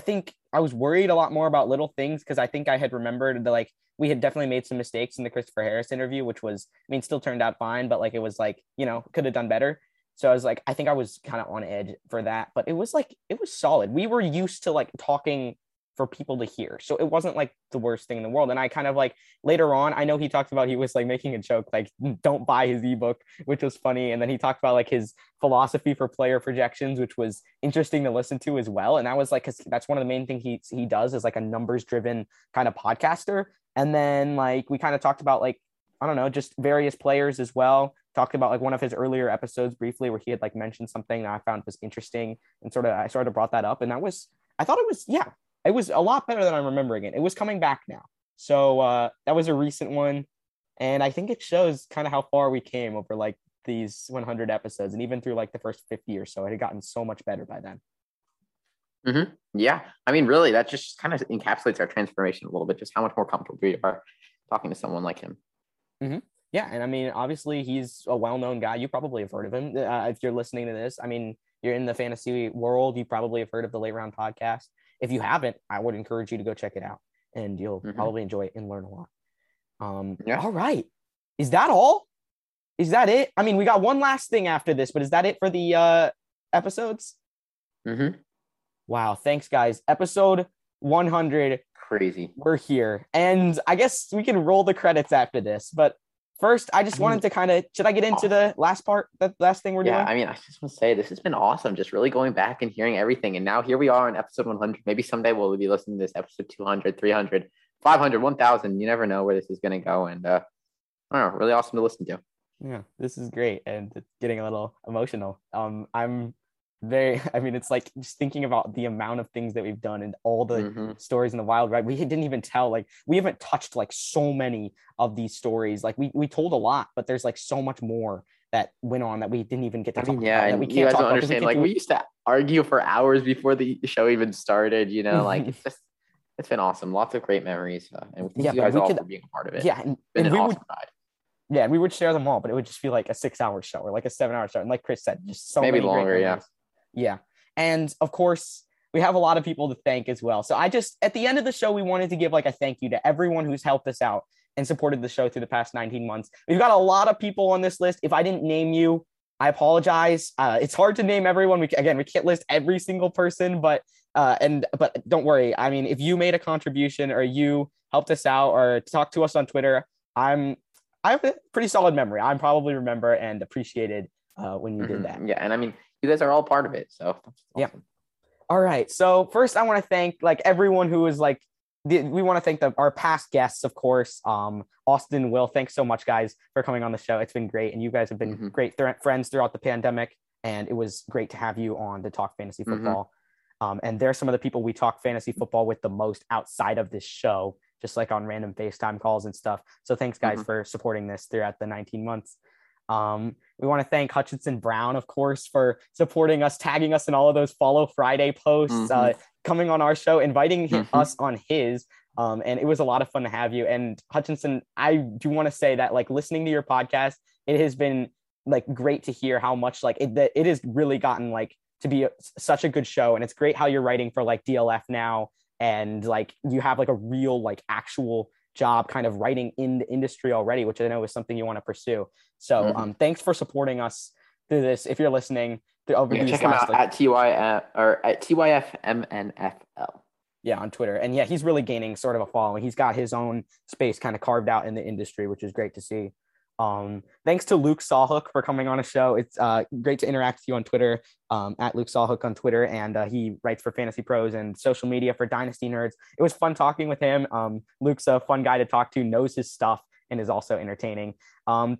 think I was worried a lot more about little things because I think I had remembered we had definitely made some mistakes in the Christopher Harris interview, which was, still turned out fine, but it was could have done better. So I was I think I was kind of on edge for that, but it was it was solid. We were used to talking for people to hear. So it wasn't the worst thing in the world. And I kind of later on, I know he talked about, he was making a joke, don't buy his ebook, which was funny. And then he talked about his philosophy for player projections, which was interesting to listen to as well. And that was cause that's one of the main things he does is a numbers driven kind of podcaster. And then we kind of talked about just various players as well. Talked about one of his earlier episodes briefly where he had mentioned something that I found was interesting and I brought that up. And it was a lot better than I'm remembering it. It was coming back now. So that was a recent one. And I think it shows kind of how far we came over these 100 episodes. And even through the first 50 or so, it had gotten so much better by then. Mm-hmm. Yeah. Really, that just kind of encapsulates our transformation a little bit, just how much more comfortable we are talking to someone like him. Mm-hmm. Yeah. And obviously he's a well-known guy. You probably have heard of him. If you're listening to this, you're in the fantasy world. You probably have heard of the Late Round podcast. If you haven't, I would encourage you to go check it out, and you'll probably enjoy it and learn a lot. All right. Is that all? Is that it? We got one last thing after this, but is that it for the episodes? Mm-hmm. Wow. Thanks, guys. Episode 100. Crazy. We're here. And I guess we can roll the credits after this, but first, I just wanted to should I get into the last part, the last thing we're doing? Yeah, I just want to say this has been awesome, just really going back and hearing everything. And now here we are on episode 100. Maybe someday we'll be listening to this episode 200, 300, 500, 1,000. You never know where this is going to go. And I don't know, really awesome to listen to. Yeah, this is great. And it's getting a little emotional. I'm very, it's just thinking about the amount of things that we've done and all the stories in the wild, right? We didn't even tell, we haven't touched so many of these stories. We told a lot, but there's so much more that went on that we didn't even get to talk about. And we can't, you guys don't understand. We used to argue for hours before the show even started, it's just, it's been awesome. Lots of great memories. And thank you guys all for being a part of it. Yeah. It's been an awesome ride. Yeah, and we would share them all, but it would just be like a 6-hour show or like a 7-hour show. And like Chris said, just so maybe many longer. Yeah. Yeah. And of course, we have a lot of people to thank as well. So I just, at the end of the show, we wanted to give like a thank you to everyone who's helped us out and supported the show through the past 19 months. We've got a lot of people on this list. If I didn't name you, I apologize. It's hard to name everyone. We can't list every single person, but don't worry. I mean, if you made a contribution or you helped us out or talked to us on Twitter, I have a pretty solid memory. I'm probably remember and appreciated when you did that. Yeah. And I mean, you guys are all part of it. So awesome. Yeah. All right. So first I want to thank like everyone who is like, we want to thank our past guests, of course. Austin, Will, thanks so much, guys, for coming on the show. It's been great. And you guys have been great friends throughout the pandemic. And it was great to have you on to talk fantasy football. And they're some of the people we talk fantasy football with the most outside of this show, just like on random FaceTime calls and stuff. So thanks, guys, for supporting this throughout the 19 months. We want to thank Hutchinson Brown, of course, for supporting us, tagging us in all of those Follow Friday posts, coming on our show, inviting us on his. And it was a lot of fun to have you. And Hutchinson, I do want to say that, like, listening to your podcast, it has been like great to hear how much like it has really gotten like to be such a good show. And it's great how you're writing for like DLF now. And like you have like a real like actual job kind of writing in the industry already, which I know is something you want to pursue. So thanks for supporting us through this. If you're listening, check him out at TYFMNFL. Yeah, on Twitter. And yeah, he's really gaining sort of a following. He's got his own space kind of carved out in the industry, which is great to see. Thanks to Luke Sawhook for coming on a show. It's great to interact with you on Twitter, at Luke Sawhook on Twitter, and he writes for Fantasy Pros and social media for Dynasty Nerds. It was fun talking with him. Luke's a fun guy to talk to, knows his stuff, and is also entertaining.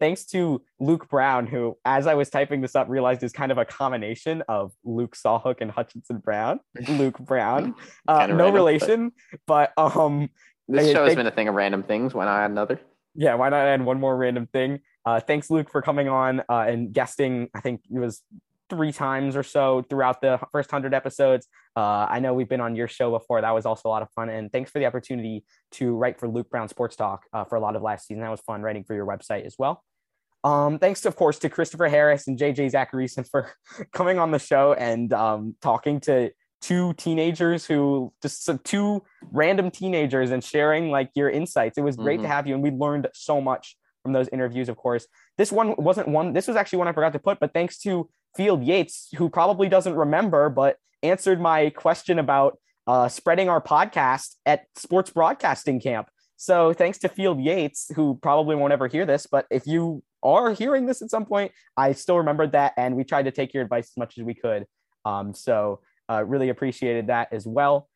Thanks to Luke Brown, who, as I was typing this up, realized is kind of a combination of Luke Sawhook and Hutchinson Brown. Luke Brown, no relation, but this show has been a thing of random things. Why not add another? Yeah, why not add one more random thing? Thanks, Luke, for coming on and guesting. I think it was 3 times or so throughout the first 100 episodes. I know we've been on your show before. That was also a lot of fun. And thanks for the opportunity to write for Luke Brown Sports Talk for a lot of last season. That was fun writing for your website as well. Thanks, of course, to Christopher Harris and JJ Zacharyson for coming on the show and talking to two random teenagers and sharing like your insights. It was great to have you. And we learned so much from those interviews. Of course, this was actually one I forgot to put, but thanks to Field Yates, who probably doesn't remember, but answered my question about spreading our podcast at sports broadcasting camp. So thanks to Field Yates, who probably won't ever hear this, but if you are hearing this at some point, I still remembered that. And we tried to take your advice as much as we could. Really appreciated that as well.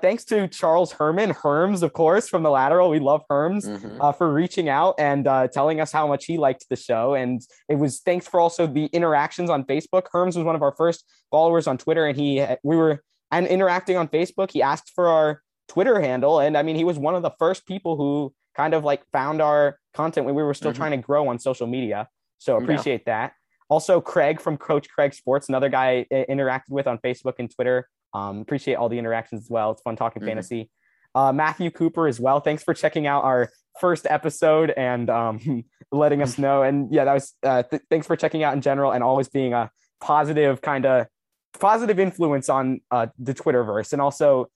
Thanks to Charles Herman, Herms, of course, from The Lateral. We love Herms for reaching out and telling us how much he liked the show. And it was thanks for also the interactions on Facebook. Herms was one of our first followers on Twitter, and we were interacting on Facebook. He asked for our Twitter handle. And I mean, he was one of the first people who kind of like found our content when we were still trying to grow on social media. So appreciate that. Also, Craig from Coach Craig Sports, another guy I interacted with on Facebook and Twitter. Appreciate all the interactions as well. It's fun talking fantasy. Matthew Cooper as well. Thanks for checking out our first episode and letting us know. And yeah, that was thanks for checking out in general and always being a positive influence on the Twitterverse. And also,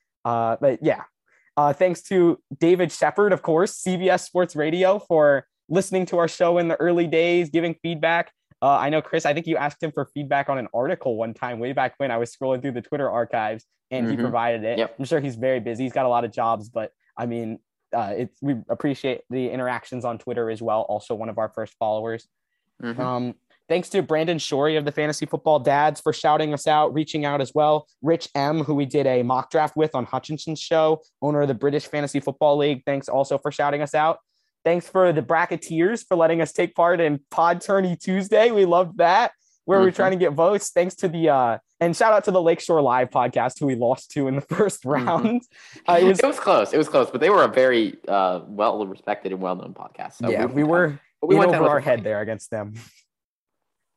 thanks to David Shepard, of course, CBS Sports Radio, for listening to our show in the early days, giving feedback. I know, Chris, I think you asked him for feedback on an article one time way back when I was scrolling through the Twitter archives, and he provided it. Yep. I'm sure he's very busy. He's got a lot of jobs, but I mean, we appreciate the interactions on Twitter as well. Also one of our first followers. Thanks to Brandon Shorey of the Fantasy Football Dads for shouting us out, reaching out as well. Rich M, who we did a mock draft with on Hutchinson's show, owner of the British Fantasy Football League. Thanks also for shouting us out. Thanks for the Bracketeers for letting us take part in Pod Tourney Tuesday. We loved that, where we're trying to get votes. Thanks to the and shout out to the Lakeshore Live podcast, who we lost to in the first round. It was close. It was close, but they were a very well-respected and well-known podcast. So yeah, we went over our head there against them,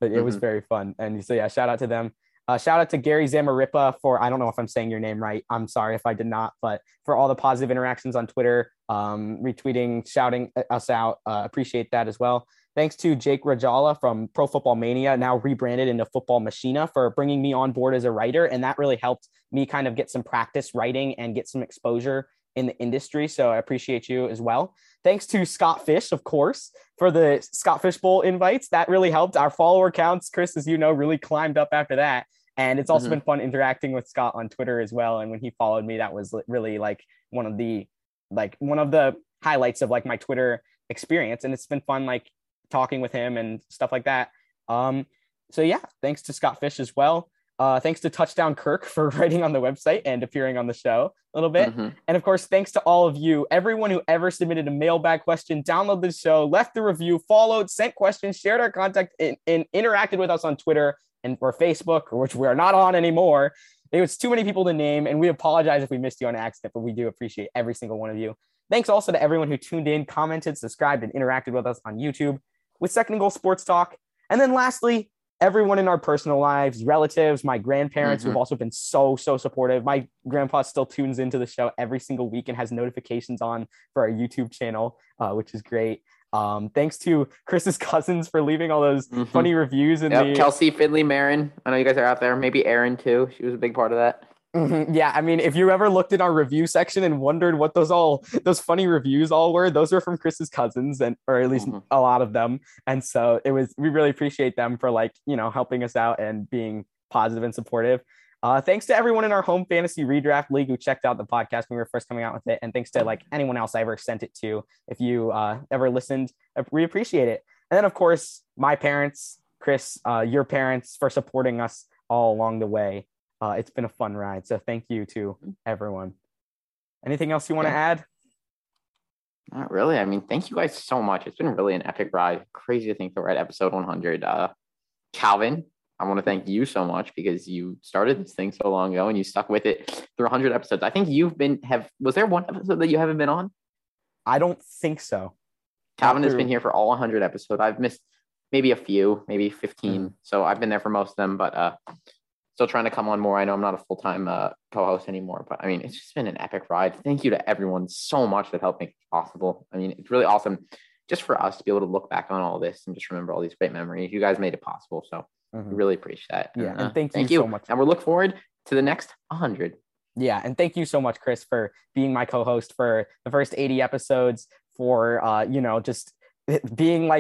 but it was very fun. And so yeah, shout out to them. Shout out to Gary Zamaripa for, I don't know if I'm saying your name right. I'm sorry if I did not, but for all the positive interactions on Twitter, retweeting, shouting us out. Appreciate that as well. Thanks to Jake Rajala from Pro Football Mania, now rebranded into Football Machina, for bringing me on board as a writer. And that really helped me kind of get some practice writing and get some exposure in the industry. So I appreciate you as well. Thanks to Scott Fish, of course, for the Scott Fish Bowl invites. That really helped. Our follower counts, Chris, as you know, really climbed up after that. And it's also been fun interacting with Scott on Twitter as well. And when he followed me, that was really one of the highlights of like my Twitter experience. And it's been fun, like talking with him and stuff like that. So yeah, thanks to Scott Fish as well. Thanks to Touchdown Kirk for writing on the website and appearing on the show a little bit. And of course, thanks to all of you, everyone who ever submitted a mailbag question, downloaded the show, left the review, followed, sent questions, shared our contact, and interacted with us on Twitter and or Facebook, which we are not on anymore. It was too many people to name, and we apologize if we missed you on accident, but we do appreciate every single one of you. Thanks also to everyone who tuned in, commented, subscribed, and interacted with us on YouTube with Second and Goal Sports Talk. And then lastly, everyone in our personal lives, relatives, my grandparents, who've also been so supportive. My grandpa still tunes into the show every single week and has notifications on for our YouTube channel, which is great. Thanks to Chris's cousins for leaving all those funny reviews. And Kelsey, Finley, Marin. I know you guys are out there. Maybe Erin too. She was a big part of that. Yeah, I mean, if you ever looked in our review section and wondered what those funny reviews all were, those were from Chris's cousins, and or at least a lot of them. And so we really appreciate them for helping us out and being positive and supportive. Thanks to everyone in our home fantasy redraft league who checked out the podcast when we were first coming out with it, and thanks to anyone else I ever sent it to. If you ever listened, we appreciate it. And then of course my parents, Chris, your parents, for supporting us all along the way. It's been a fun ride. So thank you to everyone. Anything else you want to add? Not really. I mean, thank you guys so much. It's been really an epic ride. Crazy to think that we're at episode 100. Calvin, I want to thank you so much because you started this thing so long ago and you stuck with it through 100 episodes. I think was there one episode that you haven't been on? I don't think so. Calvin has been here for all 100 episodes. I've missed maybe a few, maybe 15. So I've been there for most of them, but, still trying to come on more. I know I'm not a full-time co-host anymore, but I mean, it's just been an epic ride. Thank you to everyone so much that helped make it possible. I mean, it's really awesome just for us to be able to look back on all this and just remember all these great memories. You guys made it possible. So we really appreciate that. Yeah. And thank you so much. And we'll look forward to the next 100. Yeah. And thank you so much, Chris, for being my co-host for the first 80 episodes, for, just being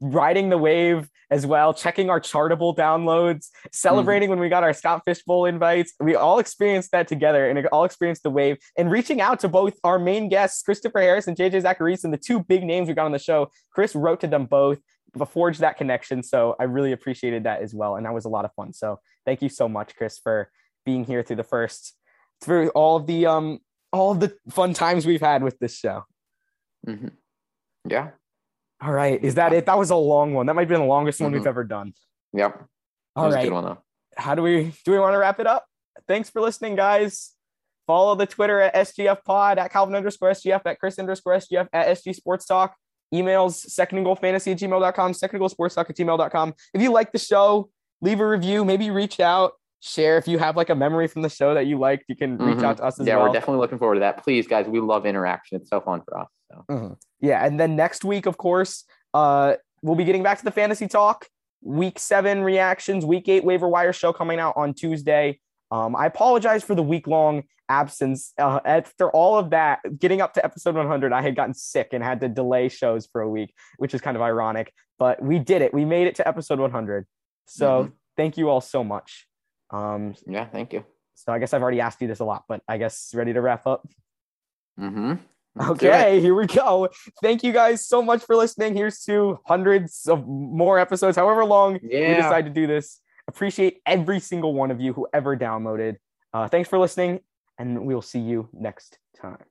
riding the wave as well, checking our Chartable downloads, celebrating when we got our Scott Fish Bowl invites. We all experienced that together and all experienced the wave, and reaching out to both our main guests, Christopher Harris and JJ Zacharyson, the two big names we got on the show. Chris wrote to them both, forged that connection. So I really appreciated that as well. And that was a lot of fun. So thank you so much, Chris, for being here through all of the fun times we've had with this show. Yeah. All right. Is that it? That was a long one. That might have been the longest one we've ever done. Yep. All right. Good one, though. How do we want to wrap it up? Thanks for listening, guys. Follow the Twitter at SGFpod, at Calvin_SGF, at Chris_SGF, at SG Sports Talk. Emails, secondandgoalfantasy@gmail.com, secondandgoalsportstalk@gmail.com. If you like the show, leave a review, maybe reach out, share. If you have a memory from the show that you liked, you can reach out to us as well. Yeah, we're definitely looking forward to that. Please, guys, we love interaction. It's so fun for us. So. Yeah, and then next week, of course, we'll be getting back to the fantasy talk. Week 7 reactions, week 8 waiver wire show coming out on Tuesday. I apologize for the week-long absence. After all of that, getting up to episode 100, I had gotten sick and had to delay shows for a week, which is kind of ironic. But we did it. We made it to episode 100. So thank you all so much. Yeah, thank you. So I guess I've already asked you this a lot, but I guess ready to wrap up? Okay, here we go. Thank you guys so much for listening. Here's to hundreds of more episodes, however long we decide to do this. Appreciate every single one of you who ever downloaded. Thanks for listening, and we will see you next time.